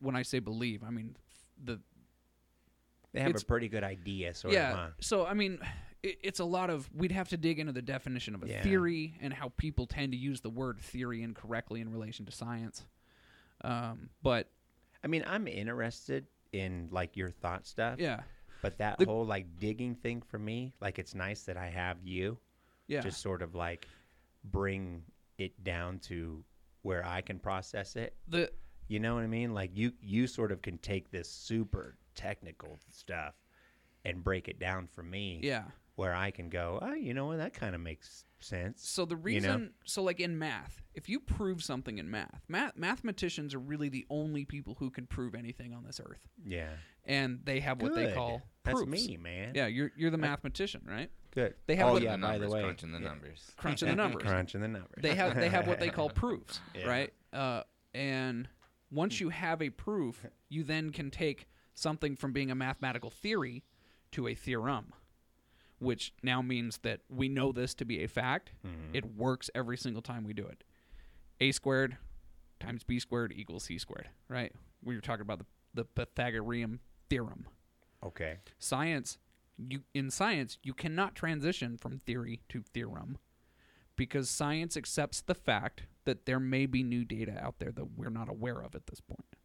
When I say believe, I mean they have a pretty good idea, sort of. Yeah. Huh? So I mean, it's a lot of, we'd have to dig into the definition of a theory and how people tend to use the word theory incorrectly in relation to science. But I mean, I'm interested in like your thought stuff. Yeah. But that whole like digging thing for me, like it's nice that I have you. Yeah. Just sort of like bring it down to where I can process it. You know what I mean? Like you sort of can take this super technical stuff and break it down for me. Yeah. Where I can go, oh, you know what? That kind of makes sense. So the reason, so like in math, if you prove something in mathematicians are really the only people who can prove anything on this earth. Yeah. And they have what they call proofs. That's me, man. Yeah, you're the mathematician, right? Good. They have crunching the numbers. Crunching the numbers. Crunching the numbers. They have what they call proofs, right? And once you have a proof, you then can take something from being a mathematical theory to a theorem, which now means that we know this to be a fact. Mm-hmm. It works every single time we do it. A squared times B squared equals C squared, right? We were talking about the Pythagorean theorem. Okay. In science, you cannot transition from theory to theorem because science accepts the fact that there may be new data out there that we're not aware of at this point.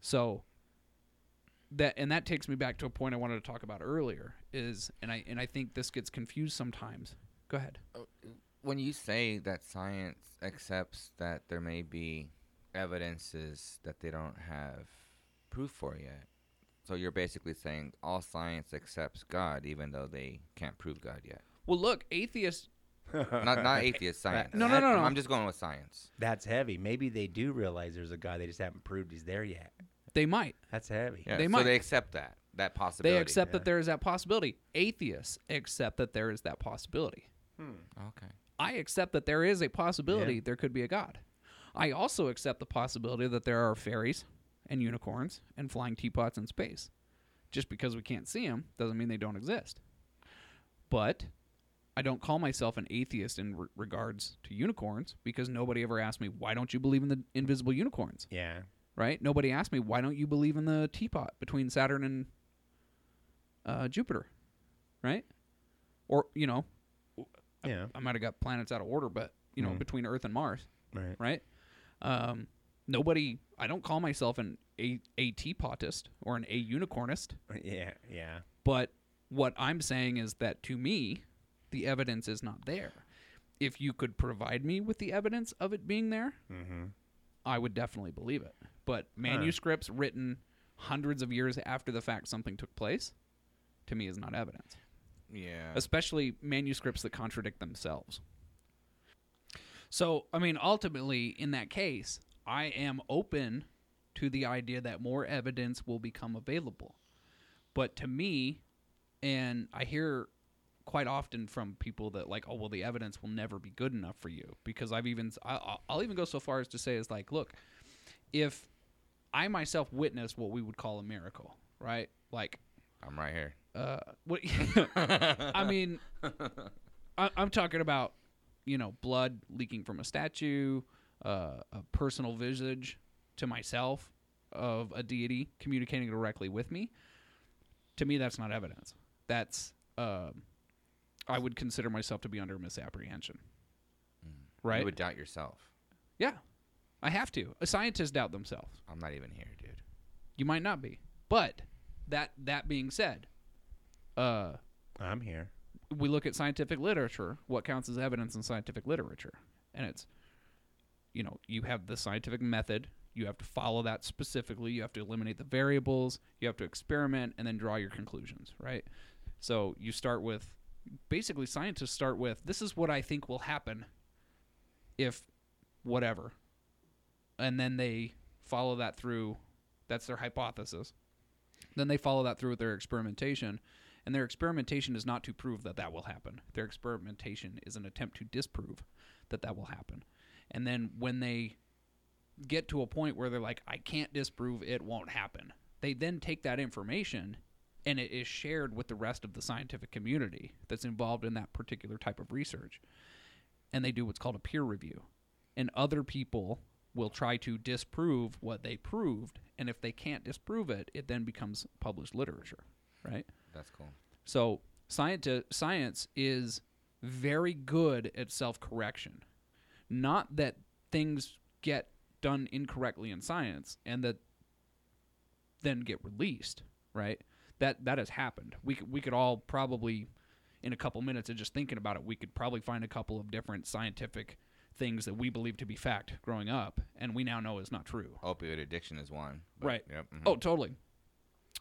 So... That takes me back to a point I wanted to talk about earlier is, and I think this gets confused sometimes. Go ahead. When you say that science accepts that there may be evidences that they don't have proof for yet, so you're basically saying all science accepts God, even though they can't prove God yet. Well, look, atheists. not atheist science. No. I'm just going with science. That's heavy. Maybe they do realize there's a God. They just haven't proved he's there yet. They might. That's heavy. Yeah, so they accept that possibility. They accept that there is that possibility. Atheists accept that there is that possibility. Okay. I accept that there is a possibility there could be a God. I also accept the possibility that there are fairies and unicorns and flying teapots in space. Just because we can't see them doesn't mean they don't exist. But I don't call myself an atheist in regards to unicorns because nobody ever asked me, why don't you believe in the invisible unicorns? Yeah. Right? Nobody asked me, why don't you believe in the teapot between Saturn and Jupiter? Right? Or, you know, I might have got planets out of order, but, you know, between Earth and Mars. Right. Right? I don't call myself an a teapotist or an a unicornist. Yeah, yeah. But what I'm saying is that to me, the evidence is not there. If you could provide me with the evidence of it being there, I would definitely believe it. But manuscripts written hundreds of years after the fact something took place, to me, is not evidence. Yeah. Especially manuscripts that contradict themselves. So, I mean, ultimately, in that case, I am open to the idea that more evidence will become available. But to me, and I hear quite often from people that like, oh, well, the evidence will never be good enough for you, because I'll even go so far as to say is like, look, if I myself witnessed what we would call a miracle, right? Like, I'm right here. I mean, I'm talking about, you know, blood leaking from a statue, a personal visage to myself of a deity communicating directly with me. To me, that's not evidence. That's, I would consider myself to be under misapprehension, right? You would doubt yourself. Yeah, I have to. Scientists doubt themselves. I'm not even here, dude. You might not be, but that being said, I'm here. We look at scientific literature. What counts as evidence in scientific literature? And it's, you know, you have the scientific method. You have to follow that specifically. You have to eliminate the variables. You have to experiment and then draw your conclusions, right? So you start with. Basically, scientists start with, this is what I think will happen if whatever. And then they follow that through. That's their hypothesis. Then they follow that through with their experimentation. And their experimentation is not to prove that that will happen. Their experimentation is an attempt to disprove that that will happen. And then when they get to a point where they're like, I can't disprove, it won't happen. They then take that information and it is shared with the rest of the scientific community that's involved in that particular type of research. And they do what's called a peer review. And other people will try to disprove what they proved, and if they can't disprove it, it then becomes published literature, right? That's cool. So science is very good at self-correction. Not that things get done incorrectly in science and that then get released, right? That has happened. We could all probably, in a couple minutes of just thinking about it, we could probably find a couple of different scientific things that we believed to be fact growing up, and we now know is not true. Opioid addiction is one. Right. Yep, mm-hmm. Oh, totally.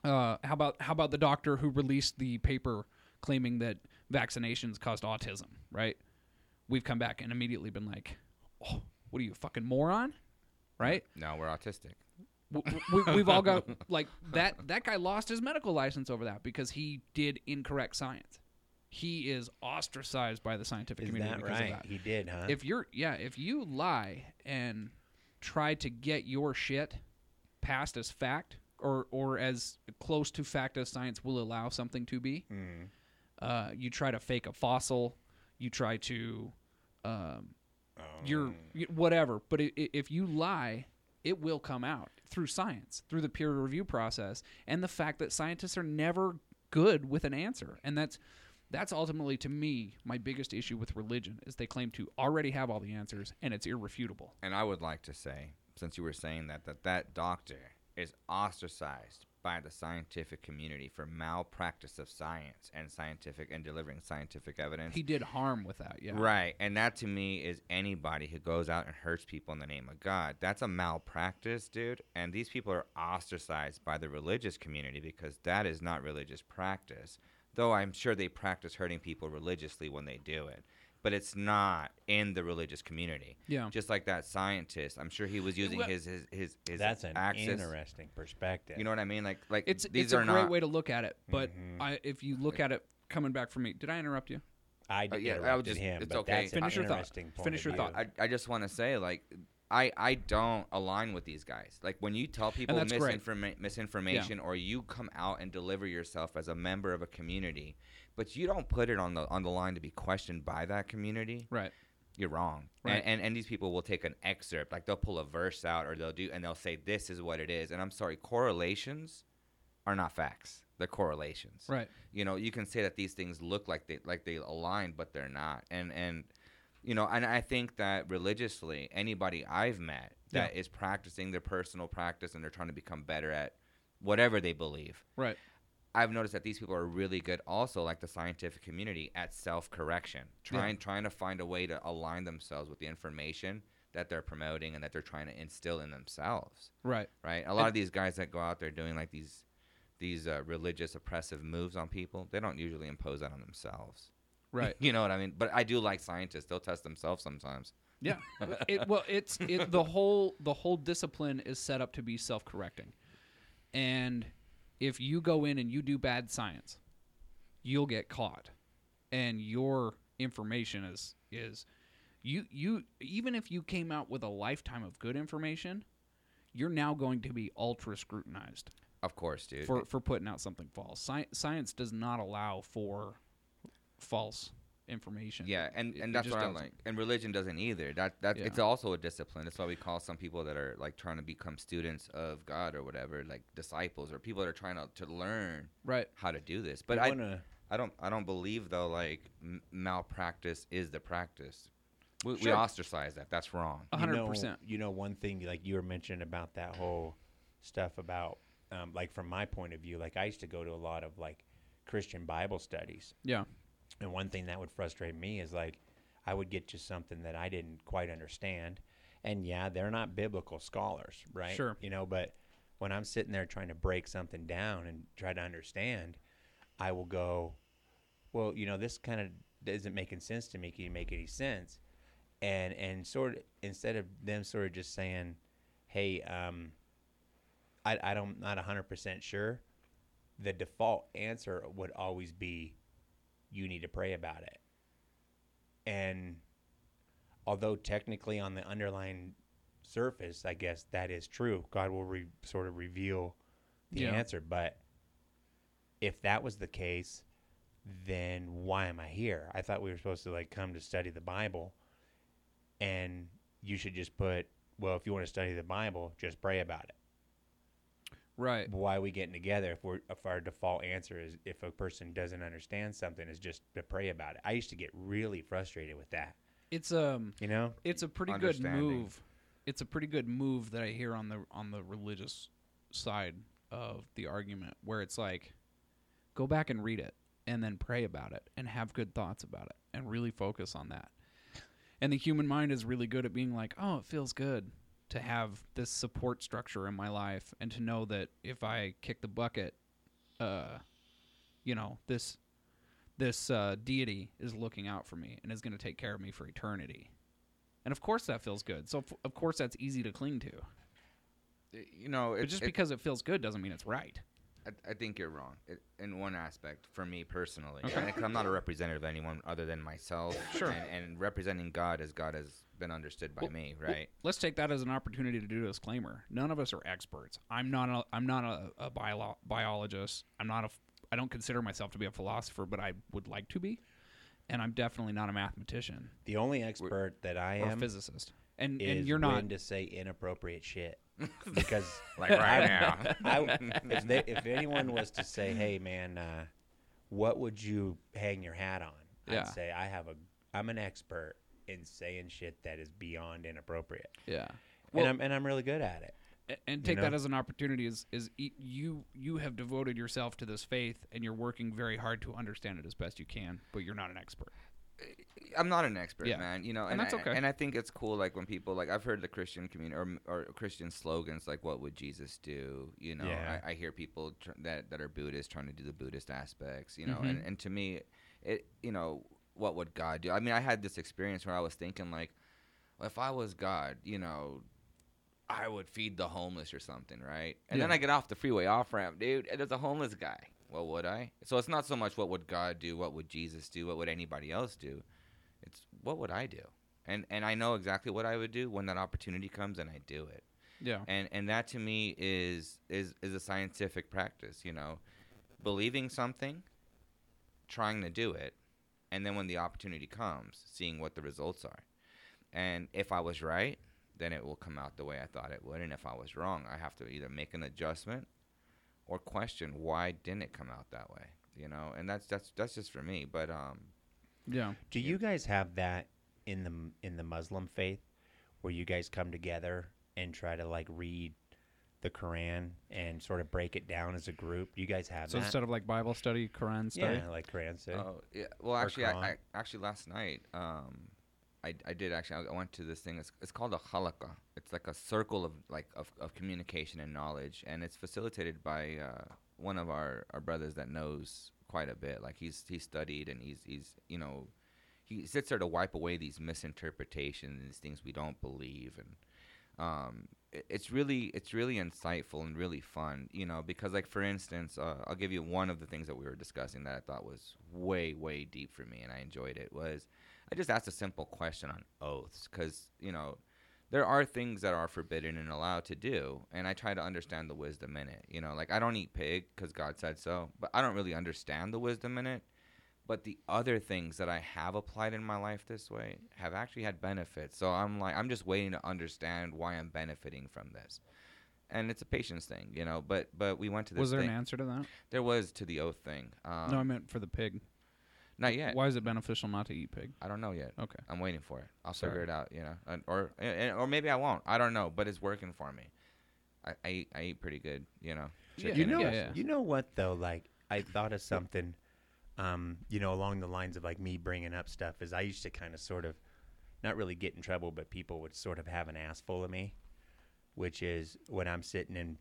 How about the doctor who released the paper claiming that vaccinations caused autism, right? We've come back and immediately been like, oh, what are you, a fucking moron? Right? No, we're autistic. We've all got, like, that guy lost his medical license over that because he did incorrect science. He is ostracized by the scientific community because of that. He did, huh? If you lie and try to get your shit passed as fact or as close to fact as science will allow something to be, you try to fake a fossil, you try to, whatever. But if you lie, it will come out through science, through the peer review process, and the fact that scientists are never good with an answer, and that's ultimately, to me, my biggest issue with religion, is they claim to already have all the answers, and it's irrefutable. And I would like to say, since you were saying that doctor is ostracized by the scientific community for malpractice of science and delivering scientific evidence. He did harm with that, yeah. Right, and that to me is anybody who goes out and hurts people in the name of God. That's a malpractice, dude, and these people are ostracized by the religious community because that is not religious practice. Though I'm sure they practice hurting people religiously when they do it. But it's not in the religious community. Yeah. Just like that scientist, I'm sure he was using his that's an access. Interesting perspective. You know what I mean? Like it's a great way to look at it. But if you look at it, coming back from me, did I interrupt you? I did. I was just him. It's but okay. That's finish your thought. Finish your thought. I just want to say, like, I don't align with these guys. Like, when you tell people misinformation or you come out and deliver yourself as a member of a community, but you don't put it on the line to be questioned by that community, right? You're wrong. Right. And these people will take an excerpt. Like, they'll pull a verse out or they'll say, this is what it is. And I'm sorry, correlations are not facts. They're correlations. Right. You know, you can say that these things look like they align, but they're not. And you know, and I think that religiously, anybody I've met that is practicing their personal practice and they're trying to become better at whatever they believe. Right. I've noticed that these people are really good also, like the scientific community, at self-correction, trying to find a way to align themselves with the information that they're promoting and that they're trying to instill in themselves. Right. Right. A lot of these guys that go out there doing like these religious oppressive moves on people, they don't usually impose that on themselves. Right. You know what I mean? But I do like scientists. They'll test themselves sometimes. Yeah. The whole discipline is set up to be self-correcting. And if you go in and you do bad science, you'll get caught. And your information is even if you came out with a lifetime of good information, you're now going to be ultra scrutinized. Of course, dude. For putting out something false. Science does not allow for false information. Yeah, and that's what I like. And religion doesn't either. That it's also a discipline. That's why we call some people that are like trying to become students of God or whatever, like disciples or people that are trying to learn how to do this. But I don't believe though, like malpractice is the practice. We ostracize that. That's wrong. 100%. You know, one thing like you were mentioning about that whole stuff about like from my point of view, like I used to go to a lot of like Christian Bible studies. Yeah. And one thing that would frustrate me is like I would get to something that I didn't quite understand. And yeah, they're not biblical scholars, right? Sure. You know, but when I'm sitting there trying to break something down and try to understand, I will go, well, you know, this kind of isn't making sense to me. Can you make any sense? And sort of instead of them sort of just saying, hey, I'm not 100% sure, the default answer would always be, you need to pray about it. And although technically on the underlying surface, I guess that is true. God will sort of reveal the answer. But if that was the case, then why am I here? I thought we were supposed to like come to study the Bible, and you should just put well, if you want to study the Bible, just pray about it. Right. Why are we getting together if our default answer is, if a person doesn't understand something, is just to pray about it? I used to get really frustrated with that. It's it's a pretty good move. It's a pretty good move that I hear on the religious side of the argument, where it's like, go back and read it, and then pray about it, and have good thoughts about it, and really focus on that. And the human mind is really good at being like, oh, it feels good to have this support structure in my life, and to know that if I kick the bucket, this deity is looking out for me and is going to take care of me for eternity. And of course that feels good. So of course that's easy to cling to. Because it feels good doesn't mean it's right. I think you're wrong in one aspect for me personally. Okay. And I'm not a representative of anyone other than myself. Sure. And representing God as God has been understood by me, right? Well, let's take that as an opportunity to do a disclaimer. None of us are experts. I'm not a biologist. I don't consider myself to be a philosopher, but I would like to be. And I'm definitely not a mathematician. The only expert that I am, or physicist, and you're not, to say inappropriate shit. Because like right now, if anyone was to say, "Hey man, what would you hang your hat on?" I'd say I'm an expert in saying shit that is beyond inappropriate. Yeah, well, and I'm really good at it. And take that as an opportunity. You have devoted yourself to this faith, and you're working very hard to understand it as best you can, but you're not an expert. I'm not an expert, man. And that's okay. And I think it's cool, like when people, like I've heard the Christian community or Christian slogans, like "What would Jesus do?" I hear people that are Buddhist trying to do the Buddhist aspects, mm-hmm. and to me, it, what would God do? I mean, I had this experience where I was thinking, like, well, if I was God, I would feed the homeless or something, right? And then I get off the freeway off ramp, dude, and there's a homeless guy. Well, would I? So it's not so much what would God do, what would Jesus do, what would anybody else do. It's what would I do? And I know exactly what I would do when that opportunity comes, and I do it. Yeah. And that to me is a scientific practice, believing something, trying to do it, and then when the opportunity comes, seeing what the results are. And if I was right, then it will come out the way I thought it would. And if I was wrong, I have to either make an adjustment or question why didn't it come out that way, And that's just for me. But do you guys have that in the Muslim faith, where you guys come together and try to like read the Quran and sort of break it down as a group? Do you guys have that? So instead of like Bible study, Quran study? Yeah, like Quran study. Oh, yeah. Well, actually, I last night. I did actually. I went to this thing. It's called a halakha. It's like a circle of communication and knowledge, and it's facilitated by one of our brothers that knows quite a bit. Like he studied, and he's he sits there to wipe away these misinterpretations and these things we don't believe, and it's really insightful and really fun, Because like for instance, I'll give you one of the things that we were discussing that I thought was way deep for me, and I enjoyed it was. I just asked a simple question on oaths because, there are things that are forbidden and allowed to do, and I try to understand the wisdom in it. Like I don't eat pig because God said so, but I don't really understand the wisdom in it. But the other things that I have applied in my life this way have actually had benefits. So I'm just waiting to understand why I'm benefiting from this. And it's a patience thing, but we went to this Was there thing. An answer to that? There was to the oath thing. No, I meant for the pig. Not yet. Why is it beneficial not to eat pig? I don't know yet. Okay. I'm waiting for it. I'll figure it out, Or maybe I won't. I don't know, but it's working for me. I eat pretty good, chicken. You know what, though? Like, I thought of something, along the lines of, like, me bringing up stuff is I used to kind of sort of not really get in trouble, but people would sort of have an ass full of me, which is when I'm sitting in,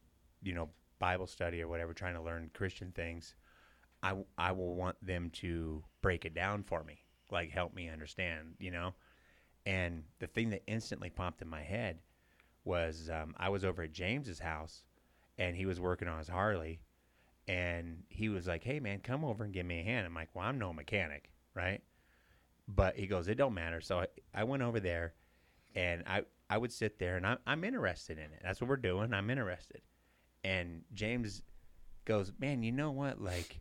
Bible study or whatever, trying to learn Christian things, I will want them to break it down for me, like help me understand, And the thing that instantly popped in my head was I was over at James's house, and he was working on his Harley, and he was like, "Hey man, come over and give me a hand." I'm like, "Well, I'm no mechanic, right?" But he goes, "It don't matter." So I went over there, and I would sit there, and I'm interested in it. That's what we're doing. I'm interested, and James goes, "Man, you know what? Like."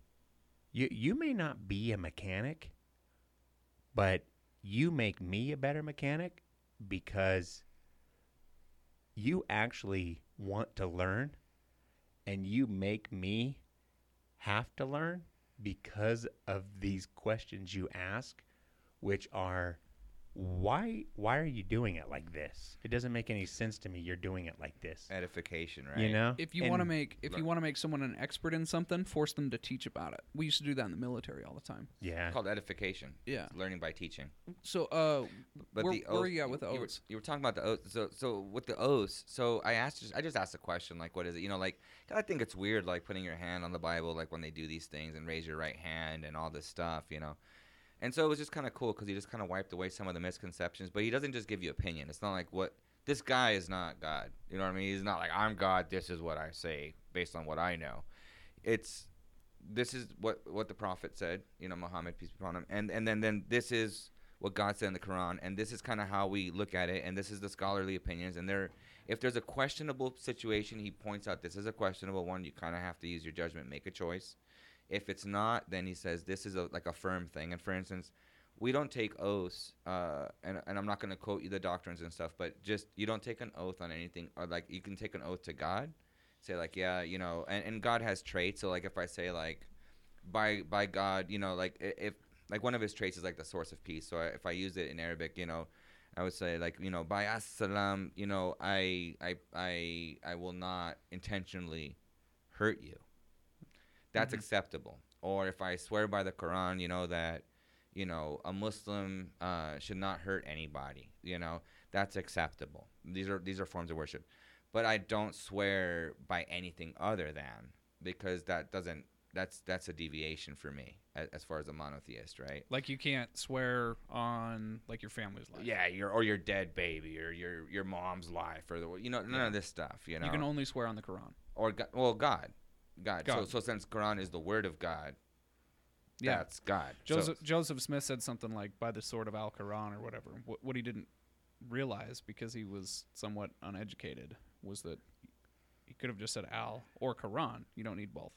You may not be a mechanic, but you make me a better mechanic because you actually want to learn, and you make me have to learn because of these questions you ask, which are, why are you doing it like this? It doesn't make any sense to me you're doing it like this. Edification, right? You know? If you want to make someone an expert in something, force them to teach about it. We used to do that in the military all the time. Yeah. It's called edification. Yeah. It's learning by teaching. So where are you at with the oaths? You were talking about the oaths. So with the oaths, so I just asked a question, like, what is it? You know, like, 'cause I think it's weird, like, putting your hand on the Bible, like, when they do these things and raise your right hand and all this stuff, you know. And so it was just kind of cool because he just kind of wiped away some of the misconceptions. But he doesn't just give you opinion. It's not like, what this guy is not God. You know what I mean? He's not like, I'm God. This is what I say based on what I know. It's this is what the prophet said. You know, Muhammad, peace be upon him. And then this is what God said in the Quran. And this is kind of how we look at it. And this is the scholarly opinions. And if there's a questionable situation, he points out this is a questionable one. You kind of have to use your judgment, make a choice. If it's not, then he says this is a firm thing. And for instance, we don't take oaths, and I'm not going to quote you the doctrines and stuff, but just you don't take an oath on anything. Or like you can take an oath to God, say like, yeah, you know, and God has traits. So like if I say like by God, you know, like if like one of his traits is like the source of peace. So if I use it in Arabic, you know, I would say like, you know, by as-salam, you know, I will not intentionally hurt you. That's acceptable. Or if I swear by the Quran, you know, that, you know, a Muslim should not hurt anybody, you know, that's acceptable. These are forms of worship. But I don't swear by anything other than, because that's a deviation for me as far as a monotheist, right? Like you can't swear on like your family's life. Yeah, your dead baby or your mom's life or the, you know, none of this stuff, you know. You can only swear on the Quran. Or God. So since Quran is the word of God, that's God. Joseph Smith said something like by the sword of Al-Quran or whatever. What he didn't realize because he was somewhat uneducated was that he could have just said Al or Quran. You don't need both.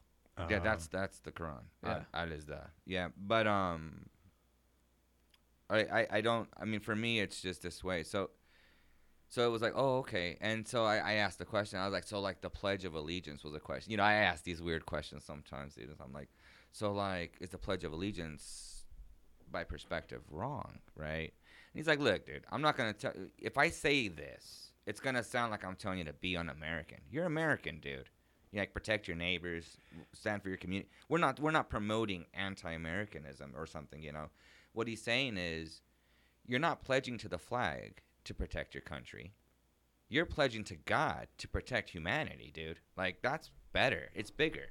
Yeah, that's the Quran. Yeah. Al is the. Yeah, but I don't. I mean, for me, it's just this way. So it was like, oh, okay. And so I asked the question. I was like, so, like, the Pledge of Allegiance was a question. You know, I ask these weird questions sometimes. Dude. I'm like, so, like, is the Pledge of Allegiance by perspective wrong, right? And he's like, look, dude, I'm not going to tell you. If I say this, it's going to sound like I'm telling you to be un-American. You're American, dude. You, like, protect your neighbors, stand for your community. We're not promoting anti-Americanism or something, you know. What he's saying is you're not pledging to the flag to protect your country. You're pledging to God to protect humanity, dude. Like, that's better. It's bigger.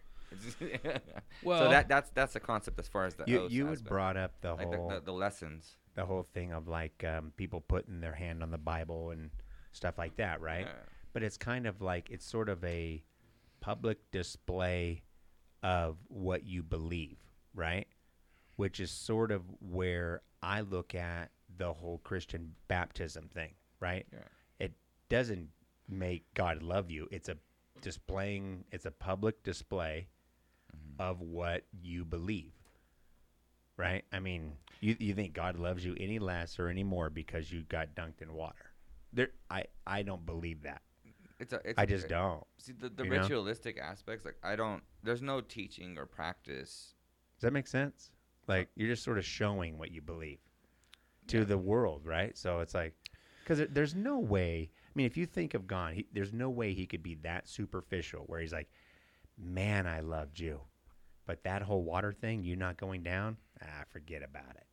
Well, so that's the concept as far as the oath. You had brought up the like whole the lessons, the whole thing of like people putting their hand on the Bible and stuff like that, right? Yeah. But it's kind of like it's sort of a public display of what you believe, right? Which is sort of where I look at the whole Christian baptism thing, right? Yeah. It doesn't make God love you. It's a public display of what you believe, right? I mean, you think God loves you any less or any more because you got dunked in water. I don't believe that. I just don't. See, the ritualistic aspects, like I don't, there's no teaching or practice. Does that make sense? Like you're just sort of showing what you believe to the world, right? So it's like, because there's no way. I mean, if you think of God, there's no way he could be that superficial where he's like, man, I loved you. But that whole water thing, you not going down, forget about it.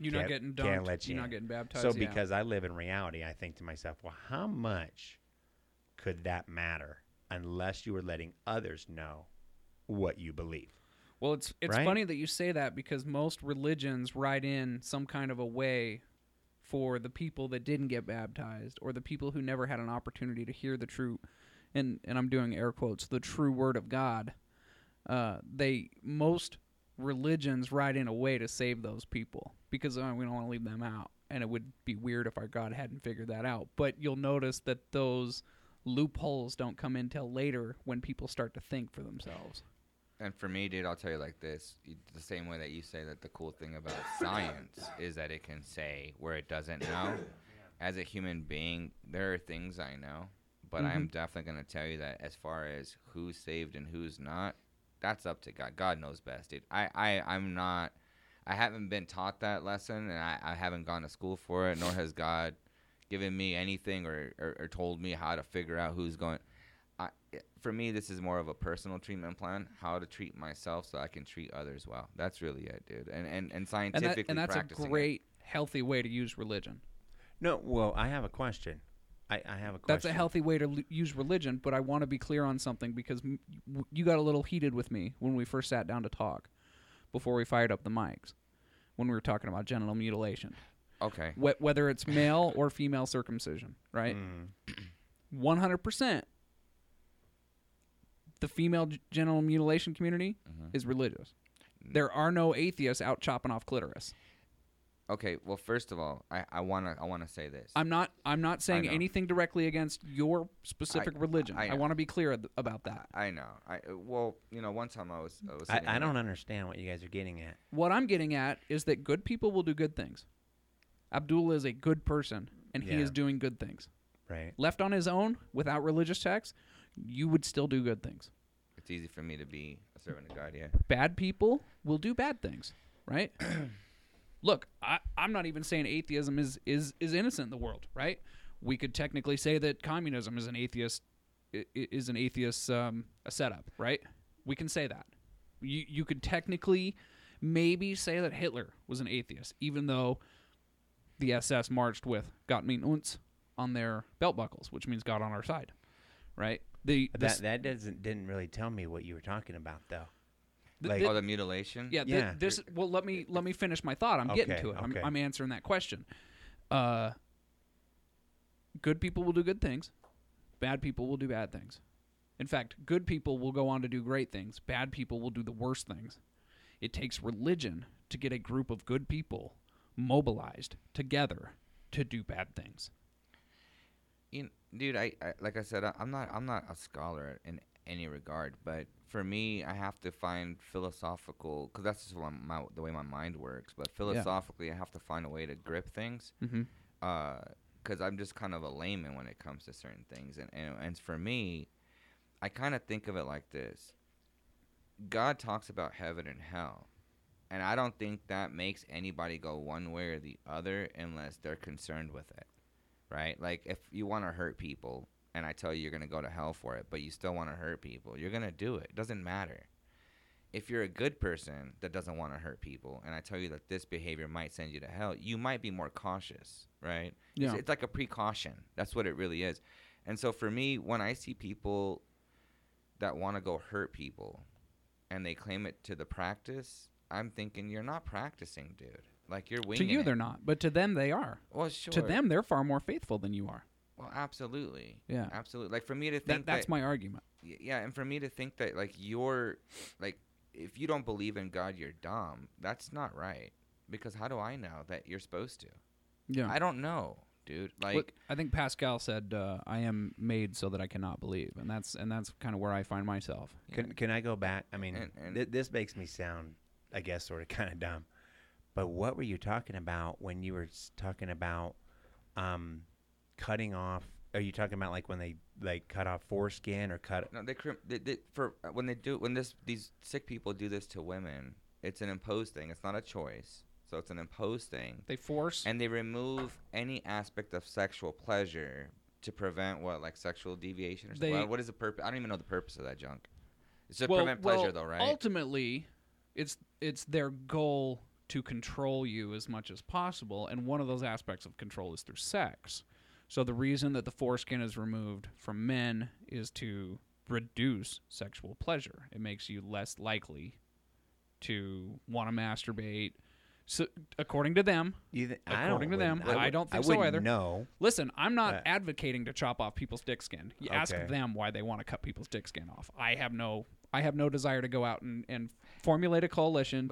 You're not getting dunked. Can't let you You're not getting baptized. So because I live in reality, I think to myself, well, how much could that matter unless you were letting others know what you believe? Well, it's right? Funny that you say that because most religions write in some kind of a way for the people that didn't get baptized or the people who never had an opportunity to hear the true, and I'm doing air quotes, the true word of God. Most religions write in a way to save those people because we don't want to leave them out, and it would be weird if our God hadn't figured that out. But you'll notice that those loopholes don't come in till later when people start to think for themselves. And for me, dude, I'll tell you like this. The same way that you say that the cool thing about science is that it can say where it doesn't know. As a human being, there are things I know But I'm definitely going to tell you that as far as who's saved and who's not, that's up to God. God knows best, dude. I haven't been taught that lesson, and I haven't gone to school for it, nor has God given me anything or told me how to figure out who's going. For me, this is more of a personal treatment plan, how to treat myself so I can treat others well. That's really it, dude. And scientifically and that's practicing a great, healthy way to use religion. No, well, I have a question. I have a question. That's a healthy way to use religion, but I want to be clear on something because you got a little heated with me when we first sat down to talk before we fired up the mics when we were talking about genital mutilation. Okay. Whether it's male or female circumcision, right? 100%. The female genital mutilation community is religious. There are no atheists out chopping off clitoris. Okay, well, first of all, I wanna say this. I'm not saying anything directly against your specific religion. I want to be clear about that. I know. One time I was. I don't understand what you guys are getting at. What I'm getting at is that good people will do good things. Abdullah is a good person, and he is doing good things. Right. Left on his own, without religious texts, you would still do good things. It's easy for me to be a servant of God, yeah. Bad people will do bad things, right? Look, I'm not even saying atheism is innocent in the world, right? We could technically say that communism is an atheist setup, right? We can say that. You could technically maybe say that Hitler was an atheist, even though the SS marched with Gott mit uns on their belt buckles, which means God on our side, right? That didn't really tell me what you were talking about, though. The mutilation? Yeah. Let me finish my thought. I'm getting to it. Okay. I'm answering that question. Good people will do good things. Bad people will do bad things. In fact, good people will go on to do great things. Bad people will do the worst things. It takes religion to get a group of good people mobilized together to do bad things. Dude, I like I said, I'm not a scholar in any regard, but for me, I have to find philosophical, because that's just the way my mind works. But philosophically, I have to find a way to grip things, because I'm just kind of a layman when it comes to certain things. And for me, I kind of think of it like this: God talks about heaven and hell, and I don't think that makes anybody go one way or the other unless they're concerned with it. Right? Like, if you want to hurt people and I tell you you're going to go to hell for it, but you still want to hurt people, you're going to do it. It doesn't matter. If you're a good person that doesn't want to hurt people and I tell you that this behavior might send you to hell, you might be more cautious, right? Yeah. It's like a precaution. That's what it really is. And so for me, when I see people that want to go hurt people and they claim it to the practice, I'm thinking, you're not practicing, dude. Like, you're winging it. To you, they're not, but to them, they are. Well, sure. To them, they're far more faithful than you are. Well, absolutely. Yeah. Absolutely. Like, for me to think that's my argument. Yeah, and for me to think that, like, you're, like, if you don't believe in God, you're dumb, that's not right. Because how do I know that you're supposed to? Yeah. I don't know, dude. Like, look, I think Pascal said, I am made so that I cannot believe, and that's kind of where I find myself. Can I go back? I mean, this makes me sound, I guess, sort of kind of dumb. But what were you talking about when you were talking about cutting off? Are you talking about like when they like cut off foreskin or cut? No, these sick people do this to women. It's an imposed thing. It's not a choice. So it's an imposed thing. They force and they remove any aspect of sexual pleasure to prevent sexual deviation or something. What is the purpose? I don't even know the purpose of that junk. It's to prevent pleasure, though, right? Ultimately, it's their goal to control you as much as possible, and one of those aspects of control is through sex. So the reason that the foreskin is removed from men is to reduce sexual pleasure. It makes you less likely to want to masturbate. So according to them, I don't think so either. No. Listen, I'm not advocating to chop off people's dick skin. You ask them why they want to cut people's dick skin off. I have no desire to go out and formulate a coalition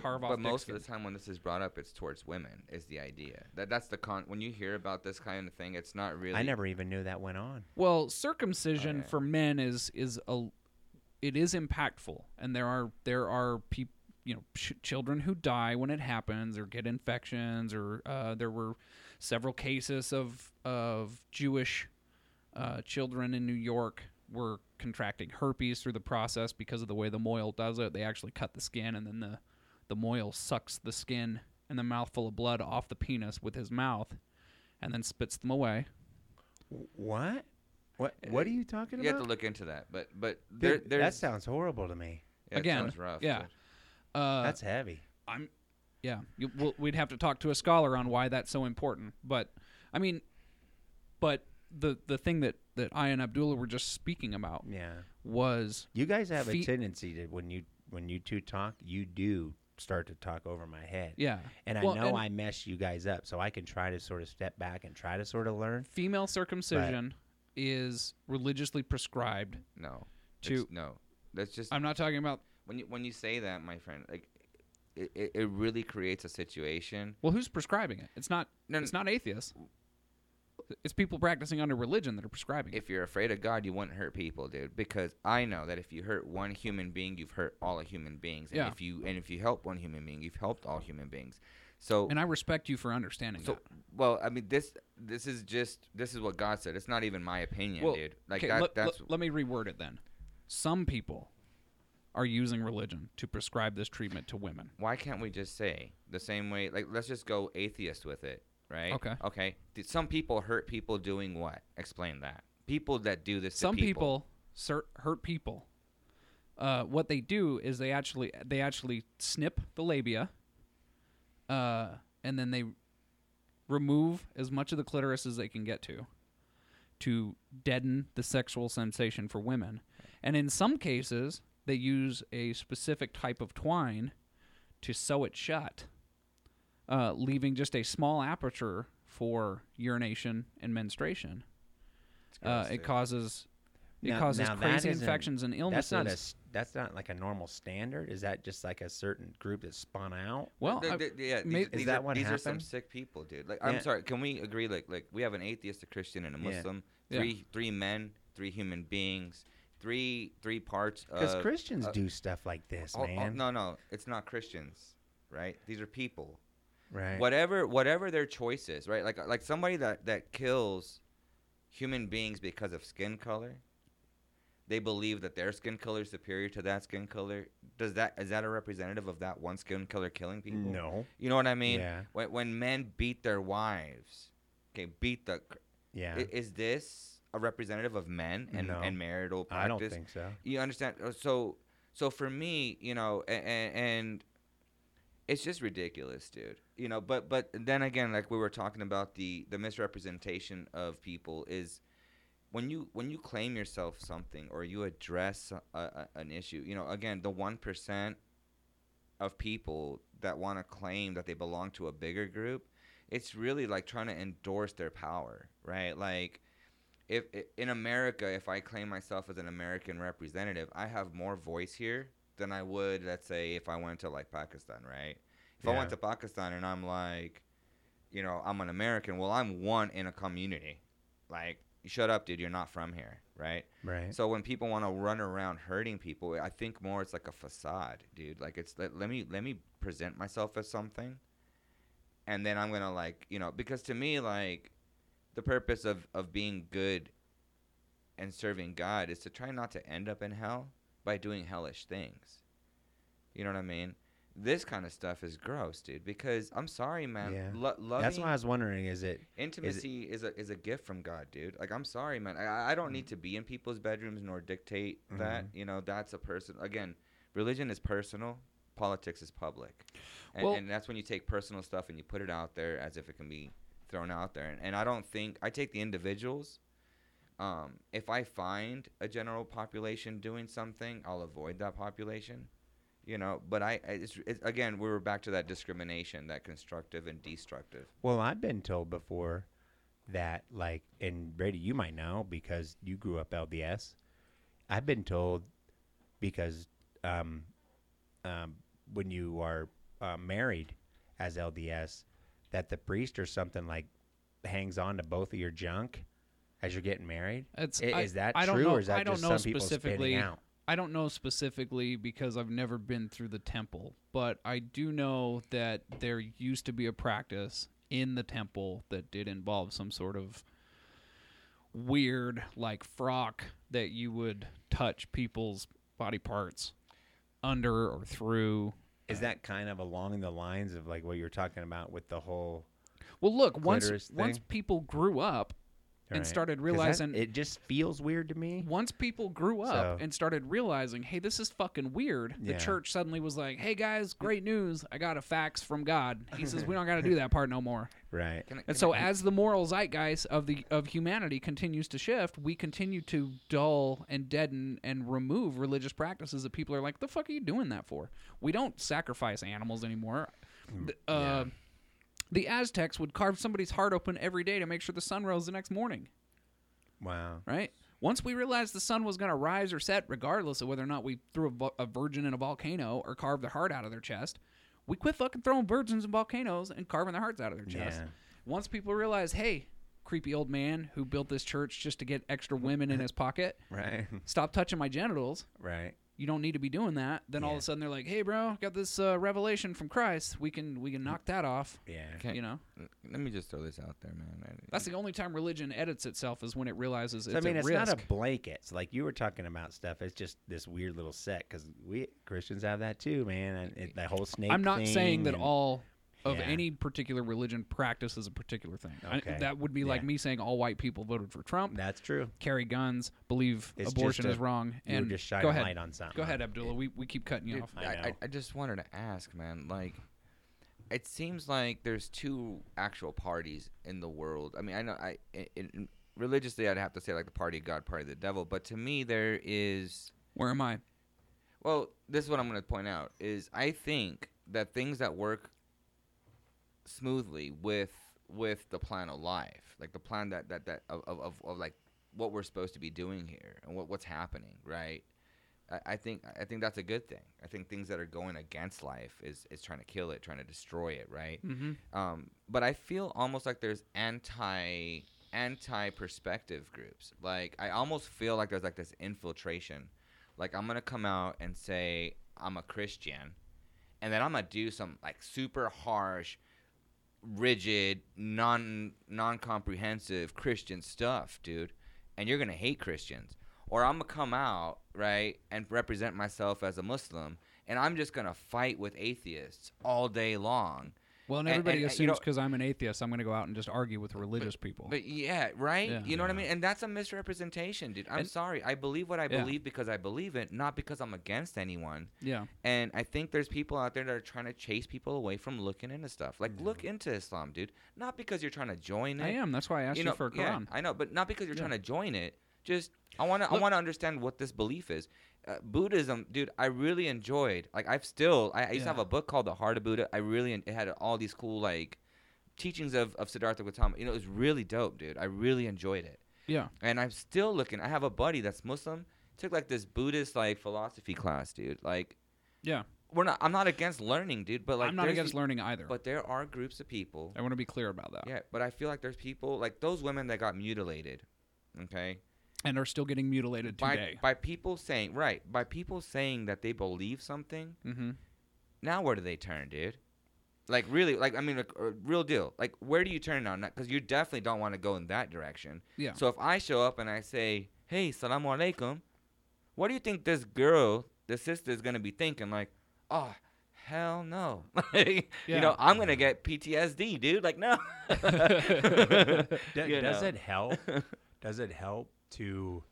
carve off. But most of the time when this is brought up, it's towards women is the idea. That's the when you hear about this kind of thing, it's not really. I never even knew that went on. Well, circumcision for men is impactful, and there are people, you know, children who die when it happens or get infections, or there were several cases of Jewish Children in New York were contracting herpes through the process because of the way the moil does it. They actually cut the skin, and then the moil sucks the skin and the mouthful of blood off the penis with his mouth and then spits them away. What are you talking about? You have to look into that. But that sounds horrible to me. Yeah, again, sounds rough. Yeah. That's heavy. We'd have to talk to a scholar on why that's so important. But, I mean, the thing that I and Abdullah were just speaking about was... You guys have a tendency to, when you two talk, you do start to talk over my head. Yeah. And I mess you guys up, so I can try to sort of step back and try to sort of learn. Female circumcision is religiously prescribed. That's just... I'm not talking about... When you say that, my friend, like... It really creates a situation. Well, who's prescribing it? It's not atheists. It's people practicing under religion that are prescribing it. If you're afraid of God, you wouldn't hurt people, dude. Because I know that if you hurt one human being, you've hurt all human beings. And if you help one human being, you've helped all human beings. And I respect you for understanding that. Well, I mean, this is what God said. It's not even my opinion, dude. Like let me reword it then. Some people are using religion to prescribe this treatment to women. Why can't we just say the same way? Like, let's just go atheist with it, right? Okay. Did some people hurt people doing what? Explain that. People that do this. Some to people hurt people. What they do is they actually snip the labia, and then they remove as much of the clitoris as they can get to deaden the sexual sensation for women, and in some cases, they use a specific type of twine to sew it shut, leaving just a small aperture for urination and menstruation. It causes crazy infections and illnesses. That's not like a normal standard. Is that just like a certain group that spun out? Well, these are some sick people, dude. Like, I'm sorry. Can we agree? Like we have an atheist, a Christian, and a Muslim. Yeah. Three men, three human beings. Three parts of... Because Christians do stuff like this, man. No, it's not Christians, right? These are people. Right. Whatever their choice is, right? Like somebody that kills human beings because of skin color, they believe that their skin color is superior to that skin color. Is that a representative of that one skin color killing people? No. You know what I mean? Yeah. When men beat their wives, Yeah. Is this... a representative of men and marital practice? I don't think so. You understand? So for me, you know, and it's just ridiculous, dude. You know, but then again, like we were talking about, the misrepresentation of people is when you claim yourself something or you address an issue. You know, again, the 1% of people that want to claim that they belong to a bigger group, it's really like trying to endorse their power, right? Like, if in America, if I claim myself as an American representative, I have more voice here than I would, let's say, if I went to like Pakistan, right? If I went to Pakistan and I'm like, you know, I'm an American, well, I'm one in a community. Like, shut up, dude, you're not from here, right? Right. So when people want to run around hurting people, I think more it's like a facade, dude. Like, it's let me present myself as something, and then I'm gonna, like, you know, because to me, like, the purpose of being good and serving God is to try not to end up in hell by doing hellish things. You know what I mean? This kind of stuff is gross, dude, because I'm sorry, man. Yeah. Loving, that's why I was wondering, is intimacy a gift from God, dude. Like, I'm sorry, man. I don't need to be in people's bedrooms nor dictate that. You know, that's a person. Again, religion is personal. Politics is public. And that's when you take personal stuff and you put it out there as if it can be thrown out there, and I don't think I take the individuals. If I find a general population doing something, I'll avoid that population, you know. But it's again, we were back to that discrimination, that constructive and destructive. Well, I've been told before that, like, and Brady, you might know because you grew up LDS. I've been told because when you are married as LDS, that the priest or something like hangs on to both of your junk as you're getting married? Is that true, or is that just some people spitting out? I don't know specifically because I've never been through the temple, but I do know that there used to be a practice in the temple that did involve some sort of weird, like, frock that you would touch people's body parts under or through. Is that kind of along the lines of, like, what you're talking about with the whole Well, look, once people grew up and started realizing... It just feels weird to me. Once people grew up and started realizing, hey, this is fucking weird, the church suddenly was like, hey, guys, great news. I got a fax from God. He says, we don't got to do that part no more. Right. As the moral zeitgeist of humanity continues to shift, we continue to dull and deaden and remove religious practices that people are like, the fuck are you doing that for? We don't sacrifice animals anymore. The Aztecs would carve somebody's heart open every day to make sure the sun rose the next morning. Wow. Right? Once we realized the sun was going to rise or set, regardless of whether or not we threw a virgin in a volcano or carved their heart out of their chest, we quit fucking throwing virgins in volcanoes and carving their hearts out of their chest. Yeah. Once people realized, hey, creepy old man who built this church just to get extra women in his pocket, right? Stop touching my genitals. Right. You don't need to be doing that. Then all of a sudden they're like, "Hey, bro, got this revelation from Christ. We can knock that off." Yeah, you know. Let me just throw this out there, man. That's the only time religion edits itself is when it realizes it's a risk. I mean, it's not a blanket. It's like you were talking about stuff. It's just this weird little set because we Christians have that too, man. And the whole snake. I'm not saying that all of any particular religion practices a particular thing. Okay. That would be like me saying all white people voted for Trump. That's true. Carry guns, believe abortion is wrong. And just shine a light on something. Go ahead, Abdullah. We keep cutting you off. I just wanted to ask, man, like, it seems like there's two actual parties in the world. I mean, I know religiously I'd have to say like the party of God, party of the devil. But to me there is... Where am I? Well, this is what I'm going to point out is I think that things that work smoothly with the plan of life, like the plan that of like what we're supposed to be doing here and what's happening, right? I think that's a good thing. I think things that are going against life is trying to kill it, trying to destroy it, right? Mm-hmm. But I feel almost like there's anti perspective groups. Like I almost feel like there's like this infiltration. Like I'm gonna come out and say I'm a Christian, and then I'm gonna do some like super harsh, rigid, non-comprehensive Christian stuff, dude, and you're gonna hate Christians. Or I'm gonna come out, right, and represent myself as a Muslim, and I'm just gonna fight with atheists all day long. Well, and everybody assumes because I'm an atheist, I'm gonna go out and just argue with religious people. But yeah, right? Yeah. You know what I mean? And that's a misrepresentation, dude. I'm sorry. I believe what I believe because I believe it, not because I'm against anyone. Yeah. And I think there's people out there that are trying to chase people away from looking into stuff. Like, look into Islam, dude. Not because you're trying to join it. I am. That's why I asked you for a Quran. I know, but not because you're trying to join it. Just I want to understand what this belief is. Buddhism, dude, I really enjoyed. Like, I used to have a book called The Heart of Buddha. It had all these cool like teachings of Siddhartha Gautama. You know, it was really dope, dude. I really enjoyed it. Yeah. And I'm still looking. I have a buddy that's Muslim. Took like this Buddhist like philosophy class, dude. Like, yeah. I'm not against learning, dude, but like I'm not against learning either. But there are groups of people. I want to be clear about that. Yeah, but I feel like there's people like those women that got mutilated. Okay. And are still getting mutilated today by people saying that they believe something. Mm-hmm. Now where do they turn, dude? Like really, like I mean, like, real deal. Like where do you turn now? Because you definitely don't want to go in that direction. Yeah. So if I show up and I say, "Hey, salamu alaikum," what do you think this girl, the sister, is gonna be thinking? Like, oh. Hell no. You know, I'm going to get PTSD, dude. Like, no. Does it help to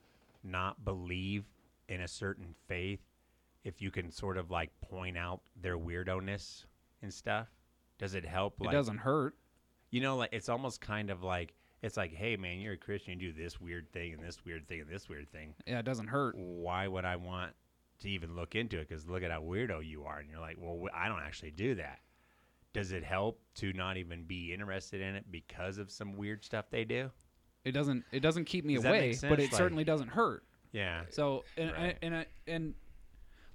not believe in a certain faith if you can sort of, like, point out their weirdo-ness and stuff? Does it help? Like, it doesn't hurt. You know, like it's almost kind of like, it's like, hey, man, you're a Christian. You do this weird thing and this weird thing and this weird thing. Yeah, it doesn't hurt. Why would I want to even look into it, because look at how weirdo you are, and you're like, well, I don't actually do that. Does it help to not even be interested in it because of some weird stuff they do? It doesn't keep me away, but it certainly doesn't hurt. Yeah. So and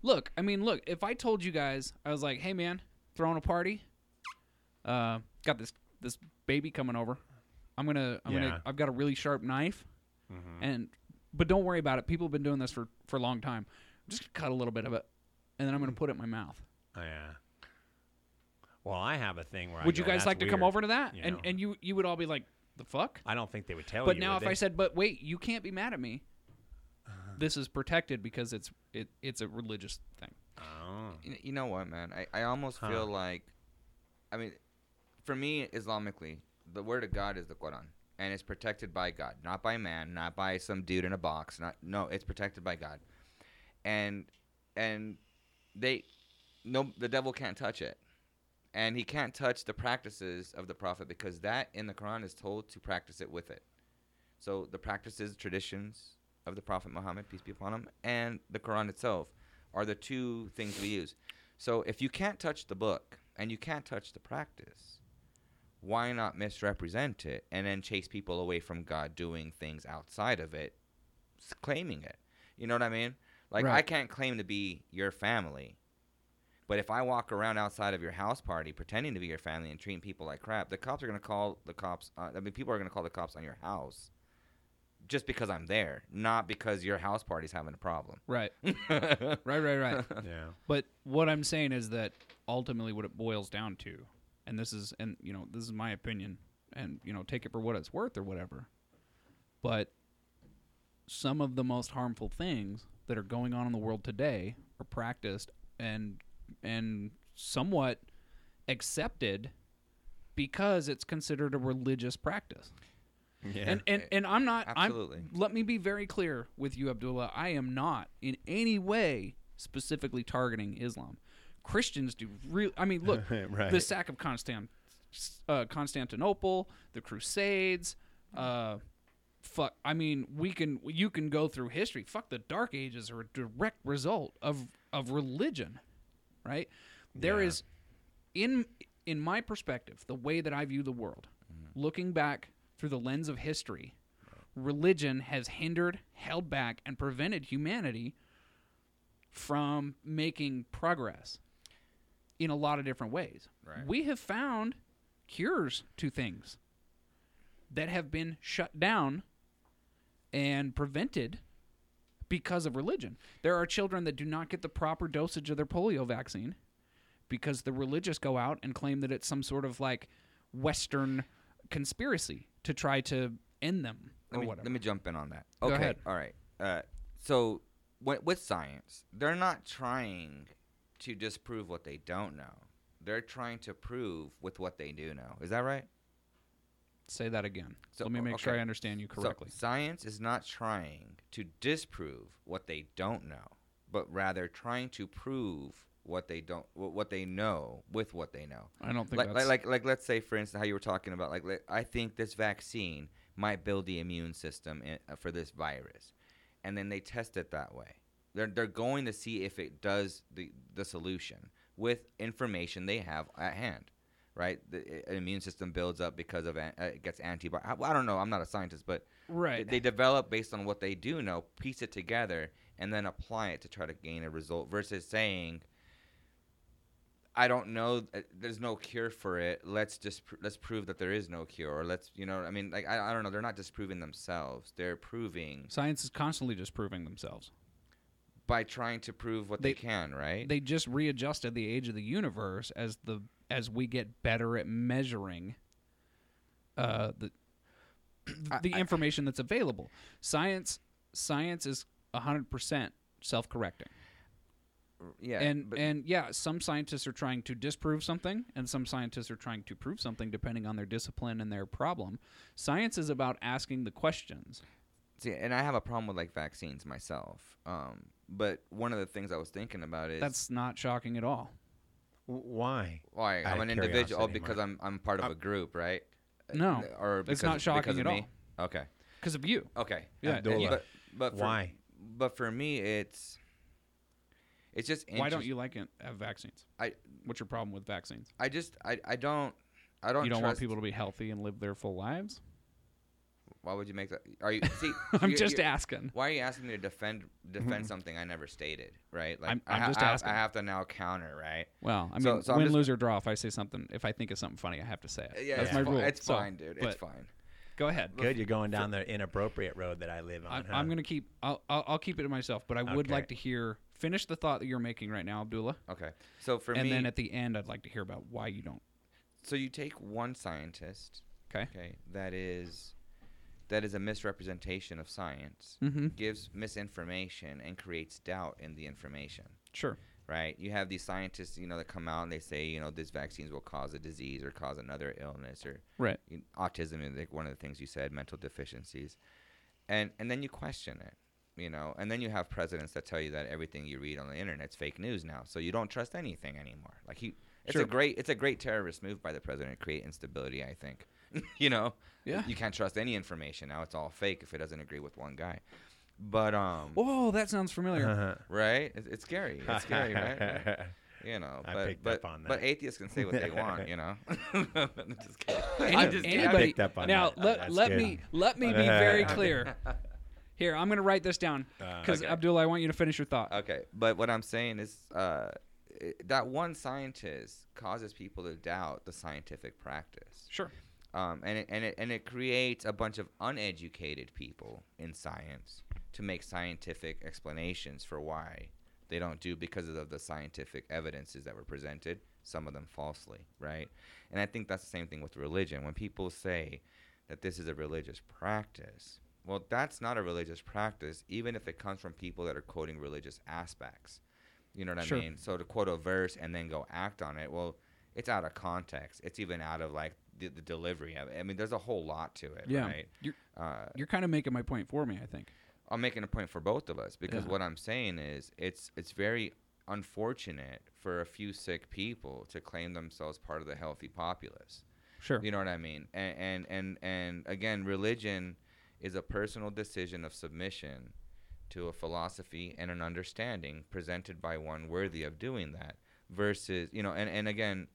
look, I mean, look, if I told you guys, I was like, hey man, throwing a party, got this baby coming over, I've got a really sharp knife, mm-hmm. but don't worry about it. People have been doing this for a long time. I'm just going to cut a little bit of it, and then I'm going to put it in my mouth. Oh, yeah. Well, I have a thing where would you guys like to come over to that? You know? And you would all be like, the fuck? I don't think they would tell you. But now if I said, but wait, you can't be mad at me. This is protected because it's a religious thing. Oh. You know what, man? I almost feel like, I mean, for me, Islamically, the word of God is the Quran. And it's protected by God, not by man, not by some dude in a box. No, it's protected by God. And the devil can't touch it. And he can't touch the practices of the prophet because that in the Quran is told to practice it with it. So the practices, traditions of the prophet Muhammad, peace be upon him, and the Quran itself are the two things we use. So if you can't touch the book and you can't touch the practice, why not misrepresent it and then chase people away from God doing things outside of it, claiming it? You know what I mean? Like, right. I can't claim to be your family. But if I walk around outside of your house party pretending to be your family and treating people like crap, the cops are going to call the cops. People are going to call the cops on your house just because I'm there, not because your house party's having a problem. Right. Right. Yeah. But what I'm saying is that ultimately what it boils down to, and this is, and you know, this is my opinion, and you know, take it for what it's worth or whatever, but some of the most harmful things that are going on in the world today are practiced and somewhat accepted because it's considered a religious practice. Yeah. And I'm not, absolutely. Let me be very clear with you, Abdullah. I am not in any way specifically targeting Islam. Christians do really, I mean, look, right. The sack of Constantinople, the Crusades, fuck. I mean, you can go through history. Fuck, the Dark Ages are a direct result of religion, right? There yeah. is, in my perspective, the way that I view the world, mm-hmm. looking back through the lens of history, religion has hindered, held back, and prevented humanity from making progress in a lot of different ways. Right. We have found cures to things that have been shut down and prevented because of religion. There are children that do not get the proper dosage of their polio vaccine because the religious go out and claim that it's some sort of like Western conspiracy to try to end them whatever. Let me jump in on that. Okay. Go ahead. All right. So with science, they're not trying to disprove what they don't know. They're trying to prove with what they do know. Is that right? Say that again. So, let me make sure I understand you correctly. So science is not trying to disprove what they don't know, but rather trying to prove what they know with what they know. I don't think that's... Like let's say, for instance, how you were talking about, I think this vaccine might build the immune system for this virus, and then they test it that way. They're going to see if it does the solution with information they have at hand. Right, the immune system builds up because of it gets antibodies. I don't know. I'm not a scientist, but right. they develop based on what they do know, piece it together, and then apply it to try to gain a result. Versus saying, "I don't know. There's no cure for it. Let's prove that there is no cure." Or let's, you know, I mean, like I don't know. They're not disproving themselves. They're proving. Science is constantly disproving themselves by trying to prove what they can. Right? They just readjusted the age of the universe as we get better at measuring the information that's available. Science is 100% self-correcting. Yeah, and some scientists are trying to disprove something, and some scientists are trying to prove something, depending on their discipline and their problem. Science is about asking the questions. See, and I have a problem with vaccines myself. But one of the things I was thinking about is that's not shocking at all. Why? Why? I'm an individual because I'm part of a group, right? No, or it's not shocking at all. Okay, because of you. Okay, yeah. But why? But for me, it's just. Why don't you have vaccines? What's your problem with vaccines? I don't. You don't want people to be healthy and live their full lives. Why would you make that? Are you? See, I'm just asking. Why are you asking me to defend something I never stated? Right? Like I'm just asking. I have to now counter, right? Well, I mean, win, lose, or draw. If I say something, if I think of something funny, I have to say it. Yeah, that's my rule. It's fine, dude. It's fine. Go ahead. Good, you're going down the inappropriate road that I live on. I'm gonna keep. I'll keep it to myself. But I would like to hear. Finish the thought that you're making right now, Abdullah. Okay. So for me, and then at the end, I'd like to hear about why you don't. So you take one scientist. Okay. Okay. That is a misrepresentation of science. Mm-hmm. Gives misinformation and creates doubt in the information. Sure. Right? You have these scientists, that come out and they say, these vaccines will cause a disease or cause another illness or right. Autism is like one of the things you said, mental deficiencies. And then you question it, and then you have presidents that tell you that everything you read on the internet's fake news now. So you don't trust anything anymore. Like it's a great terrorist move by the president to create instability, I think. Yeah. You can't trust any information now. It's all fake if it doesn't agree with one guy. But whoa, that sounds familiar, right? It's scary. It's scary, right? But atheists can say what they want, Just kidding. I picked up on that. Now let me be very clear. Here, I'm going to write this down because Abdullah, I want you to finish your thought. Okay, but what I'm saying is that one scientist causes people to doubt the scientific practice. Sure. And it creates a bunch of uneducated people in science to make scientific explanations for why they don't do because of the scientific evidences that were presented, some of them falsely, right? And I think that's the same thing with religion. When people say that this is a religious practice, well, that's not a religious practice, even if it comes from people that are quoting religious aspects. You know what Sure. I mean? So to quote a verse and then go act on it, well, it's out of context. It's even out of, like, the delivery of it. I mean, there's a whole lot to it, yeah. right? You're kind of making my point for me, I think. I'm making a point for both of us because what I'm saying is it's very unfortunate for a few sick people to claim themselves part of the healthy populace. Sure. You know what I mean? And again, religion is a personal decision of submission to a philosophy and an understanding presented by one worthy of doing that versus, and again,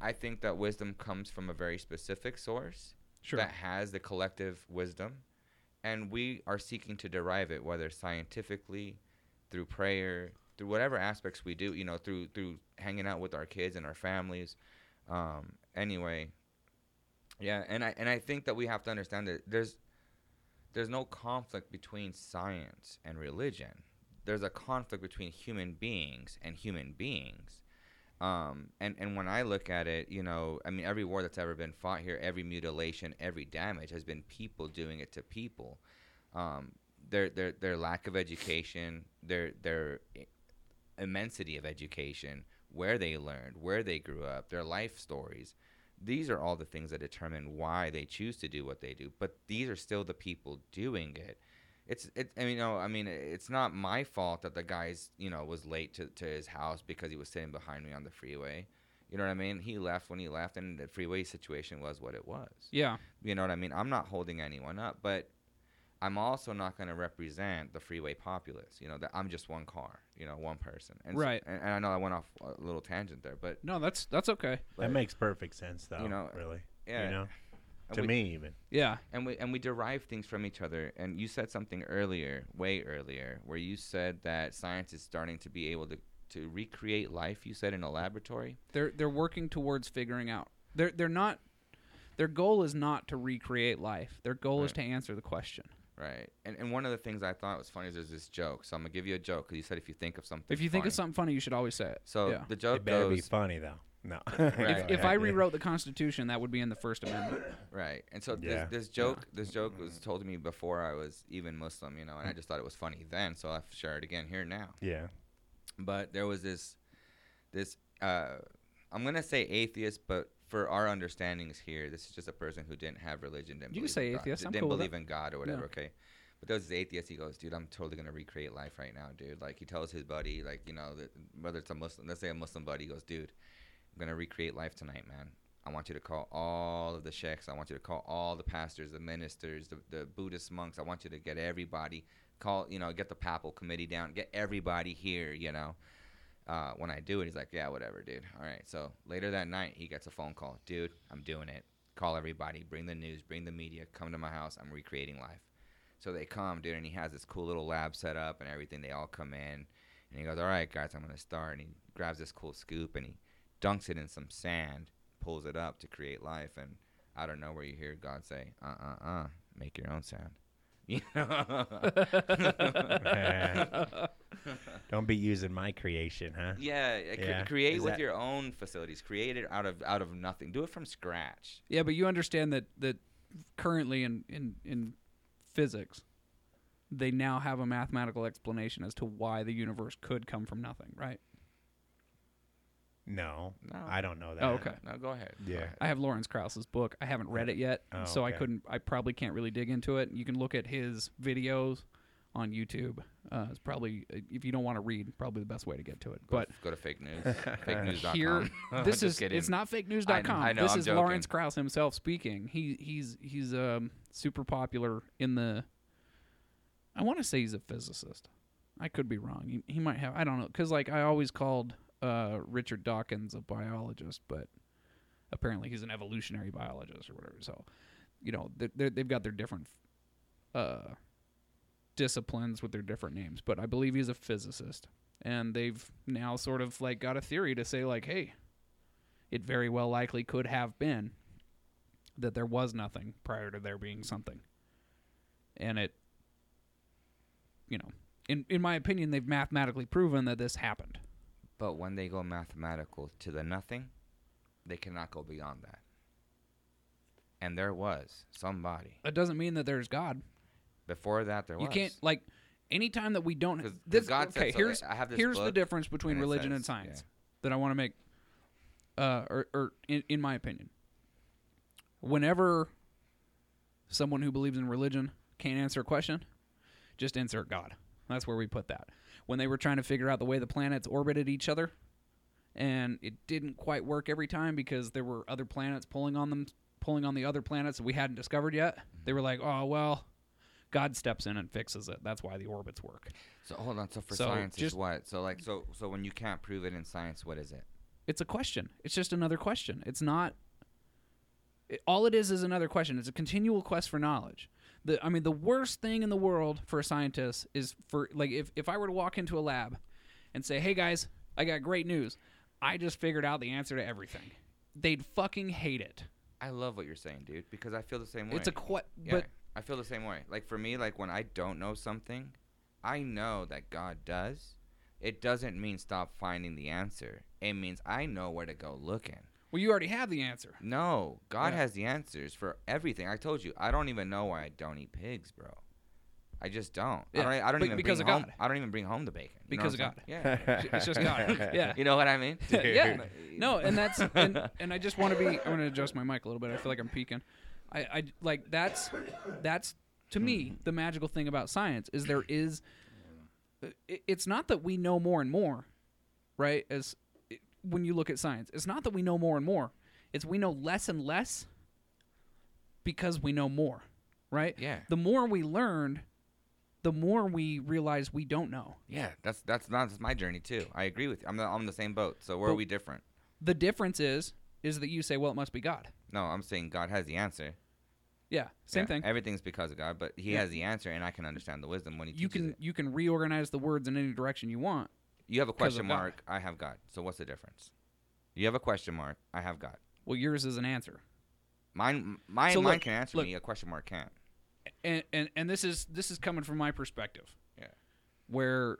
I think that wisdom comes from a very specific source sure. that has the collective wisdom, and we are seeking to derive it, whether scientifically, through prayer, through whatever aspects we do, through hanging out with our kids and our families. Anyway, yeah, and I think that we have to understand that there's no conflict between science and religion. There's a conflict between human beings and human beings. And when I look at it, I mean, every war that's ever been fought here, every mutilation, every damage has been people doing it to people. Their lack of education, their immensity of education, where they learned, where they grew up, their life stories. These are all the things that determine why they choose to do what they do. But these are still the people doing it. It's not my fault that the guy's, was late to his house because he was sitting behind me on the freeway. You know what I mean? He left when he left, and the freeway situation was what it was. Yeah. You know what I mean? I'm not holding anyone up, but I'm also not going to represent the freeway populace. That I'm just one car, one person. And right. So, and I know I went off a little tangent there, but no, that's okay. That makes perfect sense, though. Really. Yeah. To me, even. Yeah. And we derive things from each other. And you said something earlier, way earlier, where you said that science is starting to be able to recreate life, you said, in a laboratory. They're working towards figuring out. They're not. Their goal is not to recreate life. Their goal right. is to answer the question. Right. And one of the things I thought was funny is there's this joke. So I'm going to give you a joke because you said if you think of something funny, you should always say it. So the joke it better goes, be funny, though. No. Right. If I rewrote the Constitution, that would be in the First Amendment. Right. And so this joke was told to me before I was even Muslim, and I just thought it was funny then, so I'll share it again here now. Yeah. But there was this I'm going to say atheist, but for our understandings here, this is just a person who didn't have religion, didn't you believe say in God, atheist. I'm didn't cool believe in God or whatever, yeah. okay? But there was this atheist, he goes, dude, I'm totally going to recreate life right now, dude. Like, he tells his buddy, like, whether it's a Muslim, let's say a Muslim buddy, he goes, dude, I'm going to recreate life tonight, man. I want you to call all of the sheikhs. I want you to call all the pastors, the ministers, the Buddhist monks. I want you to get everybody, get the papal committee down, get everybody here, When I do it, he's like, yeah, whatever, dude. All right. So later that night, he gets a phone call. Dude, I'm doing it. Call everybody. Bring the news. Bring the media. Come to my house. I'm recreating life. So they come, dude, and he has this cool little lab set up and everything. They all come in, and he goes, all right, guys, I'm going to start. And he grabs this cool scoop, and he dunks it in some sand, pulls it up to create life, and I don't know where you hear God say, make your own sand. Don't be using my creation, huh? Yeah, yeah. Create with your own facilities. Create it out of nothing. Do it from scratch. Yeah, but you understand that currently in physics, they now have a mathematical explanation as to why the universe could come from nothing, right? No, I don't know that. Oh, okay. No, go ahead. Yeah. Go ahead. I have Lawrence Krauss's book. I haven't read it yet, so okay. I probably can't really dig into it. You can look at his videos on YouTube. It's probably, if you don't want to read, probably the best way to get to it. Go to fake news. fakenews.com. Here, this is kidding. It's not fakenews.com. I know, this is Lawrence Krauss himself speaking. He's super popular in the, I want to say he's a physicist. I could be wrong. He might have, I don't know, because I always called Richard Dawkins a biologist, but apparently he's an evolutionary biologist or whatever. So, they've got their different disciplines with their different names, but I believe he's a physicist, and they've now sort of got a theory to say hey, it very well likely could have been that there was nothing prior to there being something. And it, in my opinion, they've mathematically proven that this happened. But when they go mathematical to the nothing, they cannot go beyond that. And there was somebody. That doesn't mean that there's God. Before that, there was. You can't, anytime that we don't... Cause God said so. Here's, I have this here's the difference between religion and science that I want to make, in my opinion. Whenever someone who believes in religion can't answer a question, just insert God. That's where we put that. When they were trying to figure out the way the planets orbited each other, and it didn't quite work every time because there were other planets pulling on the other planets that we hadn't discovered yet, they were like, oh, well, God steps in and fixes it. That's why the orbits work. So hold on. So science is what? So when you can't prove it in science, what is it? It's a question. It's just another question. It's not. All it is another question. It's a continual quest for knowledge. The worst thing in the world for a scientist is for, if I were to walk into a lab and say, hey, guys, I got great news. I just figured out the answer to everything. They'd fucking hate it. I love what you're saying, dude, because I feel the same way. But I feel the same way. For me, when I don't know something, I know that God does. It doesn't mean stop finding the answer. It means I know where to go looking. Well, you already have the answer. No, God has the answers for everything. I told you, I don't even know why I don't eat pigs, bro. I just don't. Yeah. I don't even bring home the bacon. Because of God. Yeah. It's just God. Yeah. You know what I mean? Yeah. No, and that's and I just want to be. I'm gonna adjust my mic a little bit. I feel like I'm peeking. I like that's to me the magical thing about science is there is. It's not that we know more and more, right? When you look at science, it's not that we know more and more. It's we know less and less because we know more, right? Yeah. The more we learn, the more we realize we don't know. Yeah, that's my journey too. I agree with you. I'm on the same boat. So where are we different? The difference is that you say, well, it must be God. No, I'm saying God has the answer. Yeah, same thing. Everything's because of God, but He has the answer, and I can understand the wisdom when He teaches it. You can reorganize the words in any direction you want. You have a question mark, I have God. So what's the difference? You have a question mark, I have God. Well, yours is an answer. Mine can answer me, a question mark can't. And this is coming from my perspective. Yeah. Where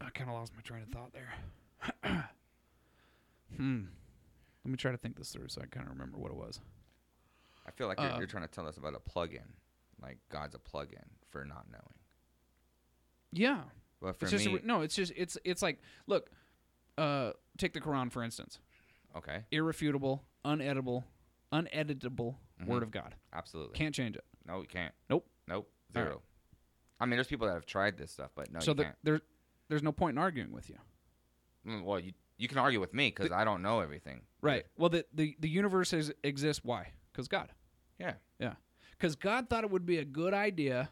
I kind of lost my train of thought there. Let me try to think this through so I kind of remember what it was. I feel like you're trying to tell us about a plug-in. God's a plug-in for not knowing. Yeah. But for me... take the Quran, for instance. Okay. Irrefutable, uneditable word of God. Absolutely. Can't change it. No, you can't. Nope. Zero. Right. There's people that have tried this stuff, but you can't. There's no point in arguing with you. Well, you can argue with me because I don't know everything. Right. Well, the universe exists. Why? Because God. Yeah. Yeah. Because God thought it would be a good idea.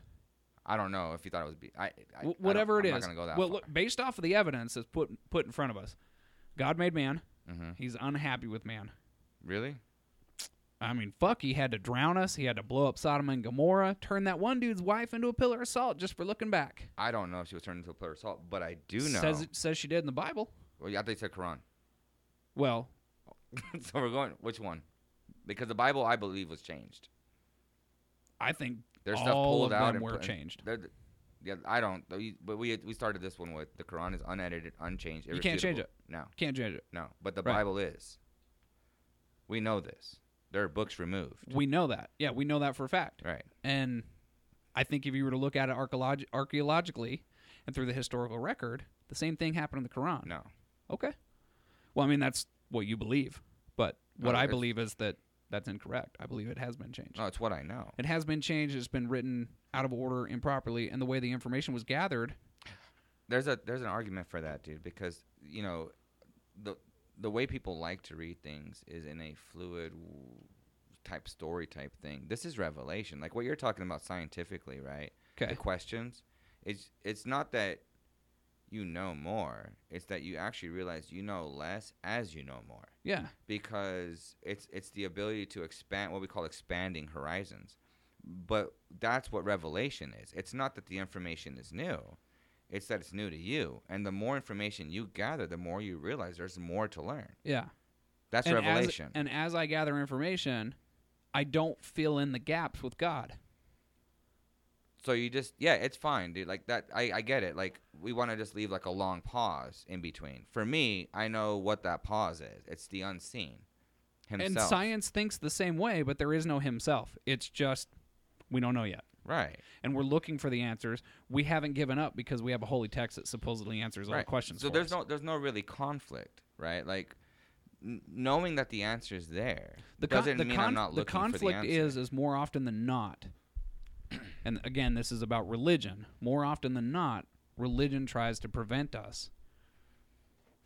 I don't know if He thought it would be. Whatever it is. I'm not going to go that far. Look, based off of the evidence that's put in front of us, God made man. Mm-hmm. He's unhappy with man. Really? Fuck, He had to drown us. He had to blow up Sodom and Gomorrah, turn that one dude's wife into a pillar of salt just for looking back. I don't know if she was turned into a pillar of salt, but I do know. Says she did in the Bible. Well, yeah, they said Quran. Well. So we're going, which one? Because the Bible, I believe, was changed. I think There's stuff pulled out. All of them were changed. Yeah, I don't. But we started this one with the Quran is unedited, unchanged. You can't change it. No. Can't change it. No. But the Bible is. We know this. There are books removed. We know that. Yeah, we know that for a fact. Right. And I think if you were to look at it archaeologically and through the historical record, the same thing happened in the Quran. No. Okay. Well, I mean, that's what you believe. But what I believe is that that's incorrect. I believe it has been changed. No, it's what I know. It has been changed. It's been written out of order, improperly, and the way the information was gathered. There's an argument for that, dude, because, you know, the way people like to read things is in a fluid type story type thing. This is revelation. Like what you're talking about scientifically, right? Okay. The questions. It's not that you know more. It's that you actually realize you know less as you know more. Yeah. Because it's the ability to expand, what we call expanding horizons. But that's what revelation is. It's not that the information is new. It's that it's new to you. And the more information you gather, the more you realize there's more to learn. Yeah. That's revelation. As I gather information, I don't fill in the gaps with God. So you just, yeah, it's fine, dude. Like that, I get it. Like we want to just leave like a long pause in between. For me, I know what that pause is. It's the unseen. Himself. And science thinks the same way, but there is no himself. It's just we don't know yet. Right. And we're looking for the answers. We haven't given up because we have a holy text that supposedly answers all the questions. So there's no really conflict, right? Like knowing that the answer is there doesn't mean I'm not looking for the answer. The conflict is more often than not. And again, this is about religion. More often than not, religion tries to prevent us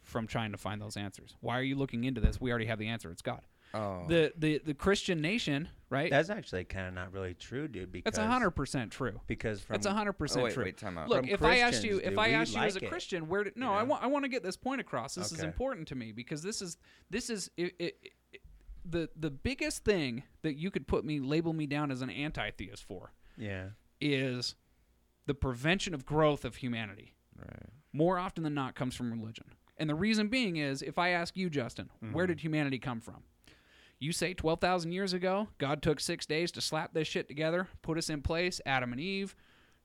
from trying to find those answers. Why are you looking into this? We already have the answer. It's God. Oh. The Christian nation, right? That's actually kind of not really true, dude. Because that's 100% true. Because from that's 100% true. Wait, time out. Look, from if I asked you as a Christian, where? I want to get this point across. This is important to me because this is the biggest thing that you could label me down as an anti-theist for. Yeah, is the prevention of growth of humanity. Right. More often than not, comes from religion. And the reason being is, if I ask you, Justin, where did humanity come from? You say 12,000 years ago, God took 6 days to slap this shit together, put us in place, Adam and Eve,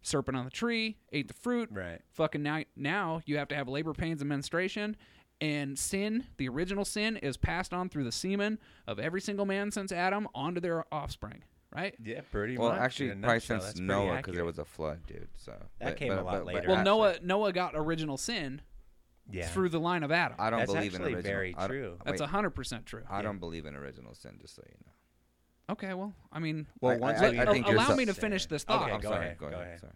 serpent on the tree, ate the fruit. Right. Fucking now you have to have labor pains and menstruation, and sin, the original sin, is passed on through the semen of every single man since Adam onto their offspring. Right? Yeah, pretty much. Well, actually, probably since Noah, because there was a flood, dude. So That came a lot later. Well, Noah got original sin. Yeah. Through the line of Adam. I don't believe in original. That's actually very true. That's 100% true. I don't believe in original sin, just so you know. Okay, well, I mean... Well, allow me to finish this thought. Okay, go ahead. Sorry.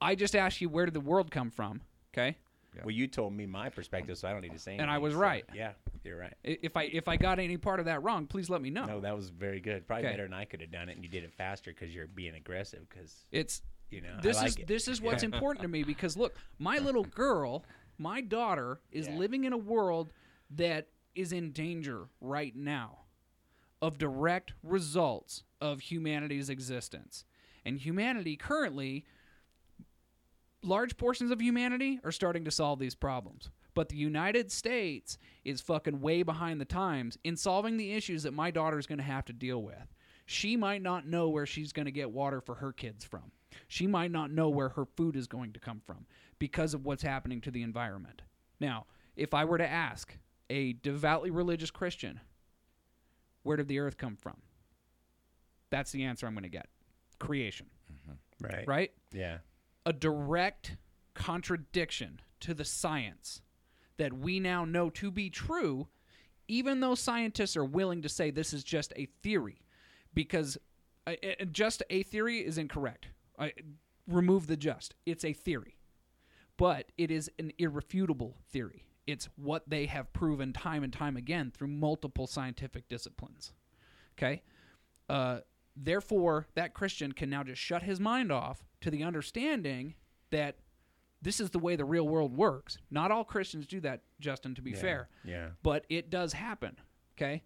I just asked you, where did the world come from? Okay? Yeah. Well, you told me my perspective, so I don't need to say anything. And I was right. So, yeah, you're right. If I got any part of that wrong, please let me know. No, that was very good. Probably better than I could have done it, and you did it faster because you're being aggressive because... It's... You know, this is what's important to me because, look, my little girl... My daughter is living in a world that is in danger right now of direct results of humanity's existence. And humanity currently, large portions of humanity are starting to solve these problems. But the United States is fucking way behind the times in solving the issues that my daughter's going to have to deal with. She might not know where she's going to get water for her kids from. She might not know where her food is going to come from because of what's happening to the environment. Now, if I were to ask a devoutly religious Christian, where did the earth come from? That's the answer I'm going to get. Creation. Mm-hmm. Right. Right? Yeah. A direct contradiction to the science that we now know to be true, even though scientists are willing to say this is just a theory, because just a theory is incorrect. Remove the just. It's a theory. But it is an irrefutable theory. It's what they have proven time and time again through multiple scientific disciplines. Okay? Therefore, that Christian can now just shut his mind off to the understanding that this is the way the real world works. Not all Christians do that, Justin, to be fair. Yeah. But it does happen. Okay?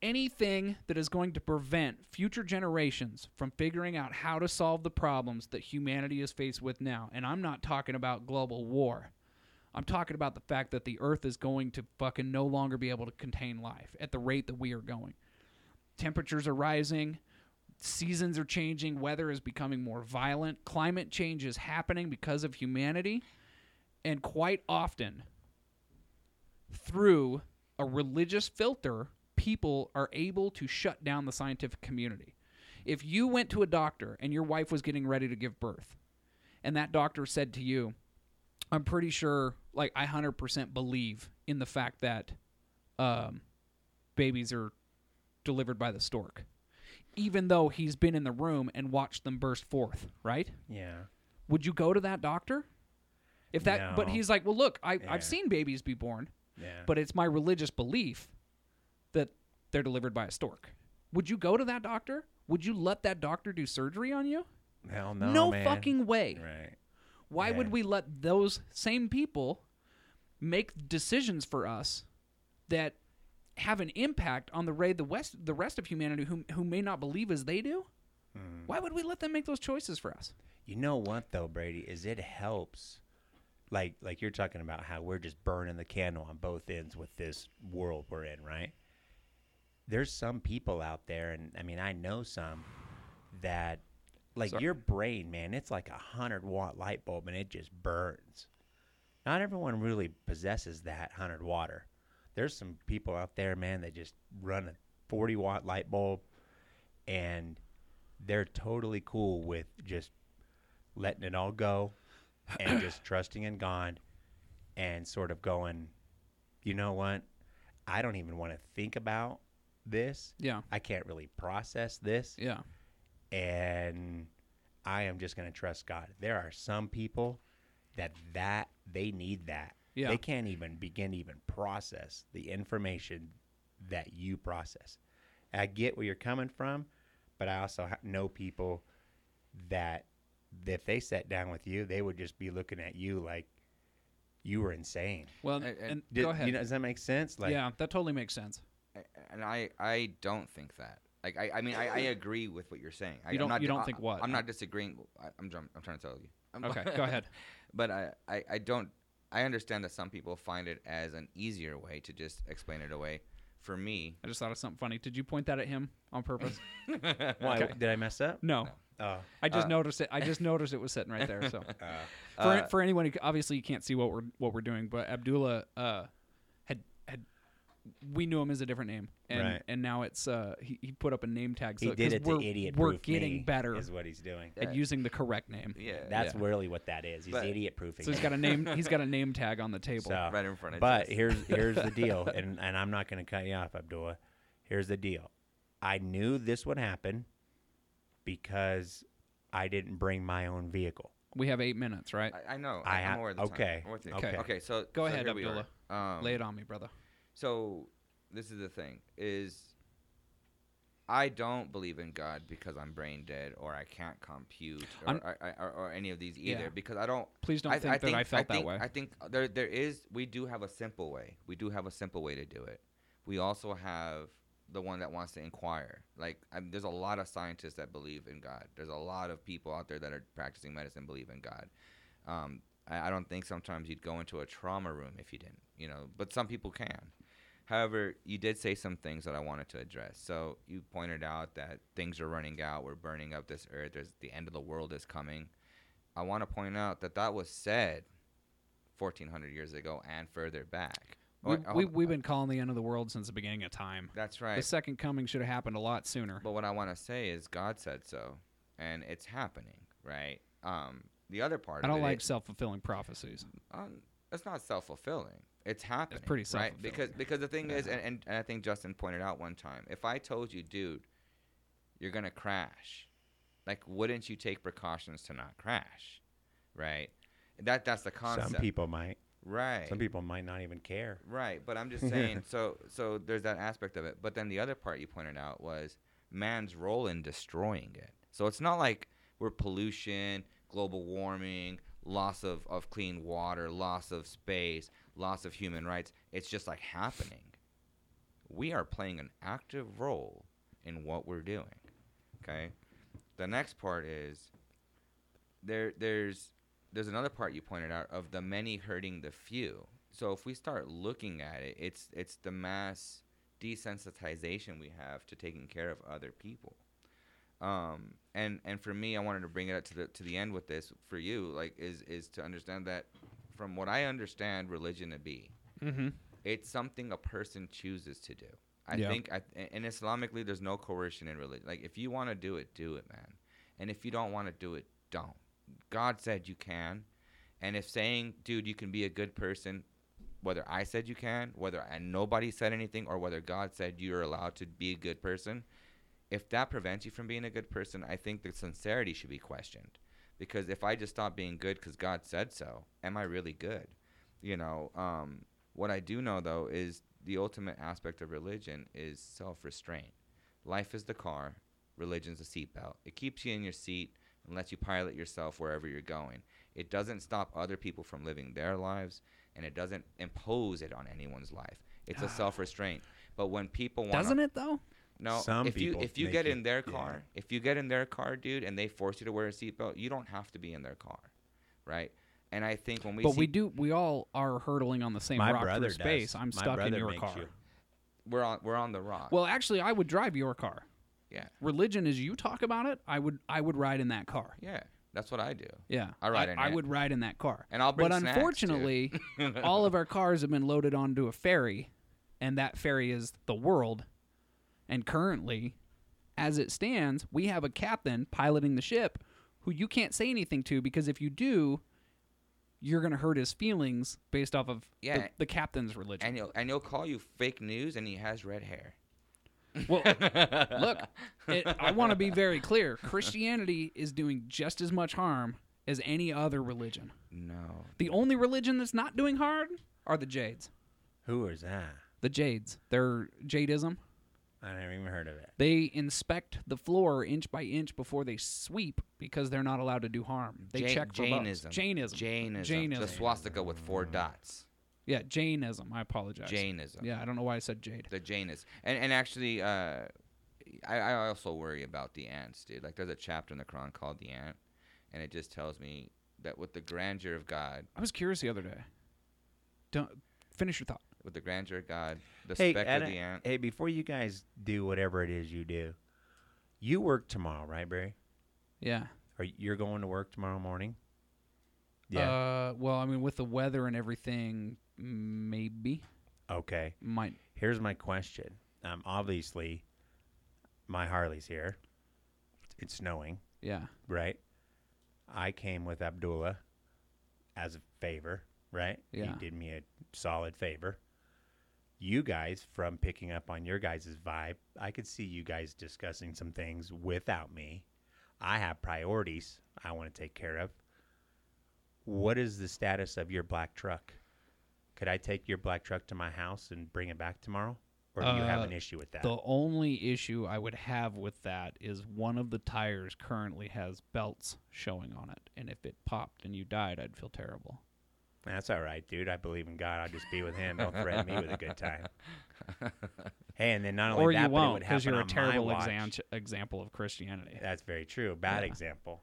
Anything that is going to prevent future generations from figuring out how to solve the problems that humanity is faced with now. And I'm not talking about global war. I'm talking about the fact that the earth is going to fucking no longer be able to contain life at the rate that we are going. Temperatures are rising. Seasons are changing. Weather is becoming more violent. Climate change is happening because of humanity, and quite often, through a religious filter, people are able to shut down the scientific community. If you went to a doctor and your wife was getting ready to give birth, and that doctor said to you, I'm pretty sure, like, I 100% believe in the fact that babies are delivered by the stork, even though he's been in the room and watched them burst forth, right? Yeah. Would you go to that doctor? If that, no. But he's like, well, look, I've seen babies be born, but it's my religious belief that they're delivered by a stork. Would you go to that doctor? Would you let that doctor do surgery on you? Hell no, man. No fucking way. Right. Why would we let those same people make decisions for us that have an impact on the rest of humanity who may not believe as they do? Mm. Why would we let them make those choices for us? You know what, though, Brady, is it helps. Like you're talking about how we're just burning the candle on both ends with this world we're in, right? There's some people out there, and I mean, I know some that, like, your brain, man, it's like 100-watt light bulb, and it just burns. Not everyone really possesses that 100-watter. There's some people out there, man, that just run a 40-watt light bulb, and they're totally cool with just letting it all go. And just trusting in God and sort of going, you know what? I don't even want to think about this. Yeah. I can't really process this. Yeah. And I am just going to trust God. There are some people that they need that. Yeah. They can't even begin to even process the information that you process. I get where you're coming from, but I also know people that, if they sat down with you, they would just be looking at you like you were insane. Well, go ahead. You know, does that make sense? Like, yeah, that totally makes sense. And I don't think that. Like, I mean, I agree with what you're saying. You don't think what? I'm not disagreeing. I'm trying to tell you. Okay, go ahead. But I don't. I understand that some people find it as an easier way to just explain it away. For me, I just thought of something funny. Did you point that at him on purpose? Why? Okay. Did I mess up? No. I just noticed it. I just noticed it was sitting right there. So, for anyone who obviously you can't see what we're doing, but Abdullah had we knew him as a different name, and now it's he put up a name tag. So he did it to idiot-proof me. We're getting better is what he's doing at using the correct name. Yeah, that's really what that is. He's idiot-proofing. So he's got a name. He's got a name tag on the table right in front of. But here's the deal, and I'm not going to cut you off, Abdullah. Here's the deal. I knew this would happen. Because I didn't bring my own vehicle. We have 8 minutes, right? I know. I'm more than time. Okay. So go ahead, Abdullah. Lay it on me, brother. So this is the thing: is I don't believe in God because I'm brain dead, or I can't compute, or any of these either. Yeah. Because I don't. Please don't I think I felt that way. I think there is. We do have a simple way. We do have a simple way to do it. We also have. The one that wants to inquire. Like, there's a lot of scientists that believe in God. There's a lot of people out there that are practicing medicine believe in God. I don't think sometimes you'd go into a trauma room if you didn't, you know, but some people can. However, you did say some things that I wanted to address. So you pointed out that things are running out. We're burning up this earth. There's the end of the world is coming. I want to point out that was said 1,400 years ago and further back. We've been calling the end of the world since the beginning of time. That's right. The second coming should have happened a lot sooner. But what I want to say is God said so, and it's happening, right? The other part of it... I don't like self-fulfilling prophecies. It's not self-fulfilling. It's happening. It's pretty self-fulfilling. Right? Because the thing is, and I think Justin pointed out one time, if I told you, dude, you're going to crash, like, wouldn't you take precautions to not crash, right? That's the concept. Some people might. Right. Some people might not even care. Right, but I'm just saying, so there's that aspect of it. But then the other part you pointed out was man's role in destroying it. So it's not like we're pollution, global warming, loss of clean water, loss of space, loss of human rights. It's just like happening. We are playing an active role in what we're doing, okay? The next part is there's another part you pointed out of the many hurting the few. So if we start looking at it, it's the mass desensitization we have to taking care of other people. And for me, I wanted to bring it up to the end with this for you, like, is to understand that from what I understand religion to be, mm-hmm. it's something a person chooses to do. I think Islamically, there's no coercion in religion. Like, if you want to do it, man. And if you don't want to do it, don't. God said you can. And if saying, dude, you can be a good person, whether I said you can, whether nobody said anything, or whether God said you're allowed to be a good person, if that prevents you from being a good person, I think the sincerity should be questioned. Because if I just stop being good because God said so, am I really good? You know, what I do know, though, is the ultimate aspect of religion is self-restraint. Life is the car. Religion's a seatbelt. It keeps you in your seat and lets you pilot yourself wherever you're going. It doesn't stop other people from living their lives, and it doesn't impose it on anyone's life. It's a self-restraint. But when people want, doesn't it though? No, if you get in their car, dude, and they force you to wear a seatbelt, you don't have to be in their car, right? And I think when we all are hurtling on the same rock through space. I'm stuck in your car. We're on the rock. Well, actually, I would drive your car. Yeah. Religion, as you talk about it, I would ride in that car. Yeah, that's what I do. Yeah, I would ride in that car. And I'll bring snacks. But unfortunately, all of our cars have been loaded onto a ferry, and that ferry is the world. And currently, as it stands, we have a captain piloting the ship who you can't say anything to, because if you do, you're going to hurt his feelings based off of the captain's religion. And he'll call you fake news, and he has red hair. Well, look, I want to be very clear. Christianity is doing just as much harm as any other religion. No. The only religion that's not doing harm are the Jades. Who is that? The Jades. They're Jainism. I never even heard of it. They inspect the floor inch by inch before they sweep because they're not allowed to do harm. They check for Jainism. Jainism. The swastika with four dots. Yeah, Jainism. I apologize. Jainism. Yeah, I don't know why I said Jade. The Jainism. And actually, I also worry about the ants, dude. Like, there's a chapter in the Quran called The Ant, and it just tells me that with the grandeur of God. I was curious the other day. Don't finish your thought. With the grandeur of God, speck of the ant. Hey, before you guys do whatever it is you do, you work tomorrow, right, Barry? Yeah. You're going to work tomorrow morning? Yeah. Well, I mean, with the weather and everything, maybe. Okay. Might. Here's my question. Obviously, my Harley's here. It's snowing. Yeah. Right? I came with Abdullah as a favor, right? Yeah. He did me a solid favor. You guys, from picking up on your guys' vibe, I could see you guys discussing some things without me. I have priorities I want to take care of. What is the status of your black truck? Could I take your black truck to my house and bring it back tomorrow? Or do you have an issue with that? The only issue I would have with that is one of the tires currently has belts showing on it. And if it popped and you died, I'd feel terrible. That's all right, dude. I believe in God. I'll just be with him. Don't threaten me with a good time. Hey, and then not only that, but it would happen on my watch. Or you won't, because you're a terrible example of Christianity. That's very true. Bad example.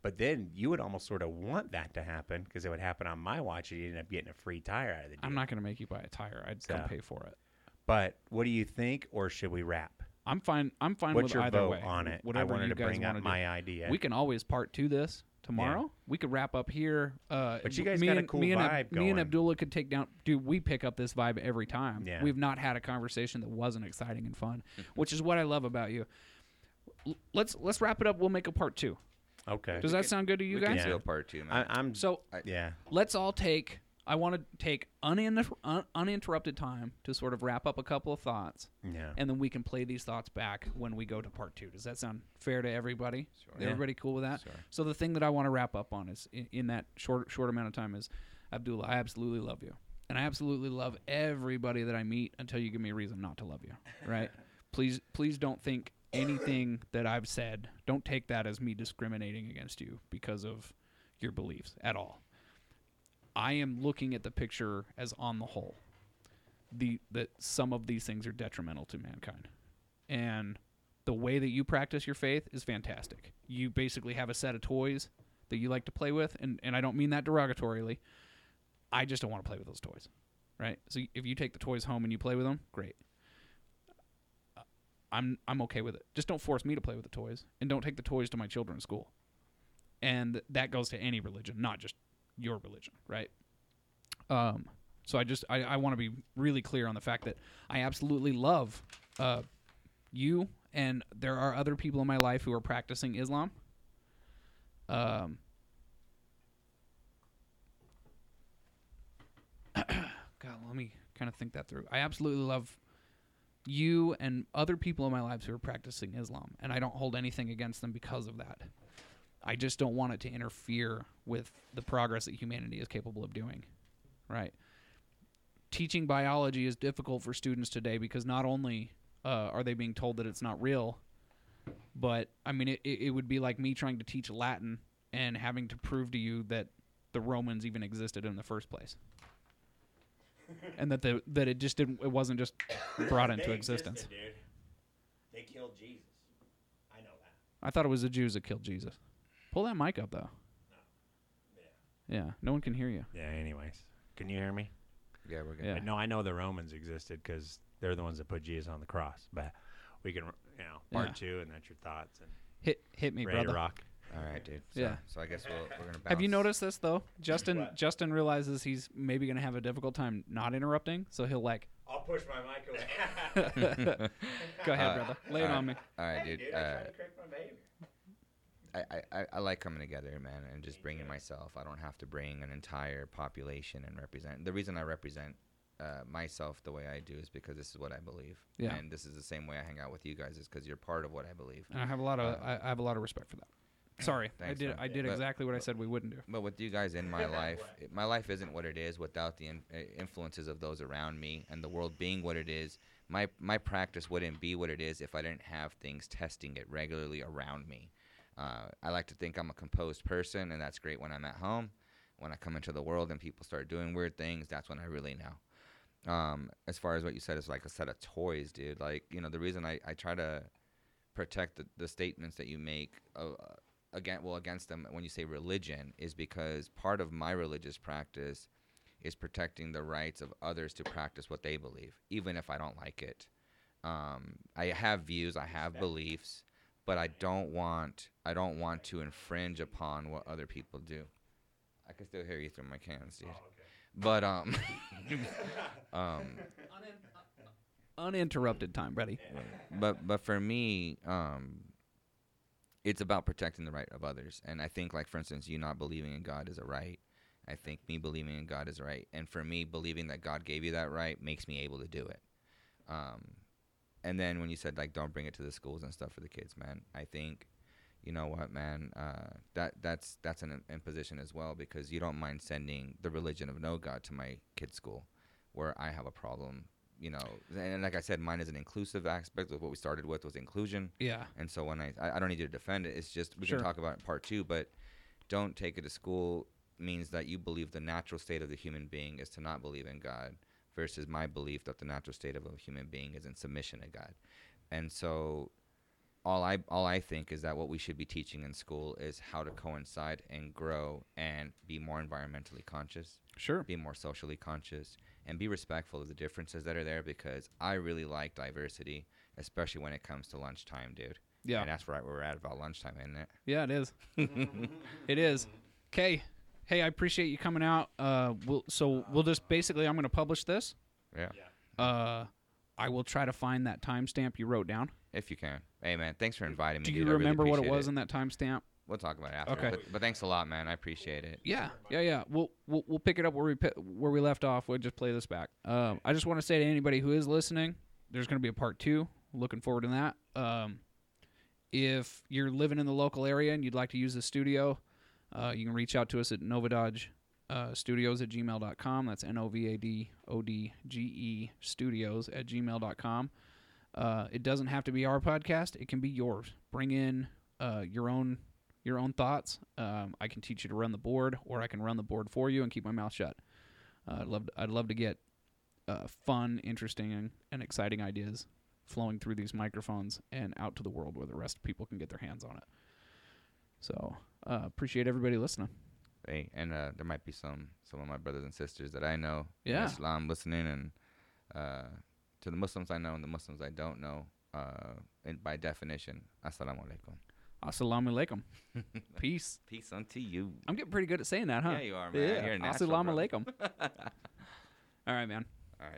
But then you would almost sort of want that to happen, because it would happen on my watch, and you'd end up getting a free tire out of the deal. I'm not going to make you buy a tire. I'd come pay for it. But what do you think, or should we wrap? I'm fine. I'm fine with either way. What's your vote on it? I wanted to bring up my idea. We can always part two this. Tomorrow, we could wrap up here. But you guys got a cool vibe going. Me and Abdullah could take down. Dude, we pick up this vibe every time. Yeah. We've not had a conversation that wasn't exciting and fun, which is what I love about you. Let's wrap it up. We'll make a part two. Okay. Does that sound good to you guys? We can do a part two, man. Let's all take. I want to take uninterrupted time to sort of wrap up a couple of thoughts, and then we can play these thoughts back when we go to part two. Does that sound fair to everybody? Sure. Everybody cool with that? Sure. So the thing that I want to wrap up on is in that short amount of time is, Abdullah, I absolutely love you, and I absolutely love everybody that I meet until you give me a reason not to love you, right? Please don't think anything that I've said, don't take that as me discriminating against you because of your beliefs at all. I am looking at the picture as on the whole, that some of these things are detrimental to mankind. And the way that you practice your faith is fantastic. You basically have a set of toys that you like to play with, and I don't mean that derogatorily. I just don't want to play with those toys, right? So if you take the toys home and you play with them, great. I'm okay with it. Just don't force me to play with the toys, and don't take the toys to my children's school. And that goes to any religion, not just your religion, right? So I want to be really clear on the fact that I absolutely love you, and there are other people in my life who are practicing Islam. God, let me kind of think that through. I absolutely love you and other people in my lives who are practicing Islam, and I don't hold anything against them because of that. I just don't want it to interfere with the progress that humanity is capable of doing, right? Teaching biology is difficult for students today because not only are they being told that it's not real, but, I mean, it would be like me trying to teach Latin and having to prove to you that the Romans even existed in the first place. And that it just didn't, it wasn't just brought into existence. Dude. They killed Jesus. I know that. I thought it was the Jews that killed Jesus. Pull that mic up, though. No. Yeah, no one can hear you. Yeah, anyways. Can you hear me? Yeah, we're good. Yeah. No, I know the Romans existed because they're the ones that put Jesus on the cross. But we can, you know, part two, and that's your thoughts. And hit me, brother. Rock. All right, dude. So, yeah. So I guess we're gonna bounce. Have you noticed this though? Justin realizes he's maybe gonna have a difficult time not interrupting, so he'll like. I'll push my mic away. Go ahead, brother. Lay it on me. All right, dude. I try to correct my behavior. I like coming together, man, and just bringing myself. I don't have to bring an entire population and represent. The reason I represent myself the way I do is because this is what I believe. Yeah. And this is the same way I hang out with you guys is because you're part of what I believe. And I have a lot of I have a lot of respect for that. Sorry, thanks, I did exactly what I said we wouldn't do. But with you guys in my life, my life isn't what it is without the influences of those around me and the world being what it is. My practice wouldn't be what it is if I didn't have things testing it regularly around me. I like to think I'm a composed person, and that's great when I'm at home. When I come into the world and people start doing weird things, that's when I really know. As far as what you said, it's like a set of toys, dude. Like, you know, the reason I try to protect the statements that you make against them when you say religion is because part of my religious practice is protecting the rights of others to practice what they believe, even if I don't like it. I have views, I have beliefs, but I don't want to infringe upon what other people do. I can still hear you through my cans, dude. Oh, okay. But uninterrupted time, buddy. Yeah. But for me, it's about protecting the right of others. And I think, like, for instance, you not believing in God is a right. I think me believing in God is a right. And for me, believing that God gave you that right makes me able to do it. And then when you said, like, don't bring it to the schools and stuff for the kids, man, I think, you know what, man, that's an imposition as well because you don't mind sending the religion of no God to my kid's school where I have a problem. You know, and like I said, mine is an inclusive aspect of what we started with was inclusion. Yeah. And so when I don't need you to defend it. It's just we can talk about it in part two, but don't take it to school means that you believe the natural state of the human being is to not believe in God versus my belief that the natural state of a human being is in submission to God. And so all I think is that what we should be teaching in school is how to coincide and grow and be more environmentally conscious. Sure. Be more socially conscious. And be respectful of the differences that are there because I really like diversity, especially when it comes to lunchtime, dude. Yeah. And that's right where we're at about lunchtime, isn't it? Yeah, it is. It is. Okay. Hey, I appreciate you coming out. We'll just basically, I'm going to publish this. Yeah. I will try to find that timestamp you wrote down. If you can. Hey, man, thanks for inviting me. Do you remember what it was in that timestamp? We'll talk about it after. Okay. But thanks a lot, man. I appreciate it. Yeah. We'll pick it up where we left off. We'll just play this back. I just want to say to anybody who is listening, there's going to be a part two. Looking forward to that. If you're living in the local area and you'd like to use the studio, you can reach out to us at novadodgestudios@gmail.com. That's NOVADODGE studios@gmail.com. It doesn't have to be our podcast. It can be yours. Bring in your own thoughts. I can teach you to run the board, or I can run the board for you and keep my mouth shut. I'd love to get fun, interesting, and exciting ideas flowing through these microphones and out to the world where the rest of people can get their hands on it. So appreciate everybody listening. Hey, and there might be some of my brothers and sisters that I know in Islam listening, and to the Muslims I know and the Muslims I don't know. by definition. Assalamu alaikum. Assalamu alaikum. Peace. Peace unto you. I'm getting pretty good at saying that, huh? Yeah, you are, man. Yeah. You're a natural, Assalamu alaikum. All right, man.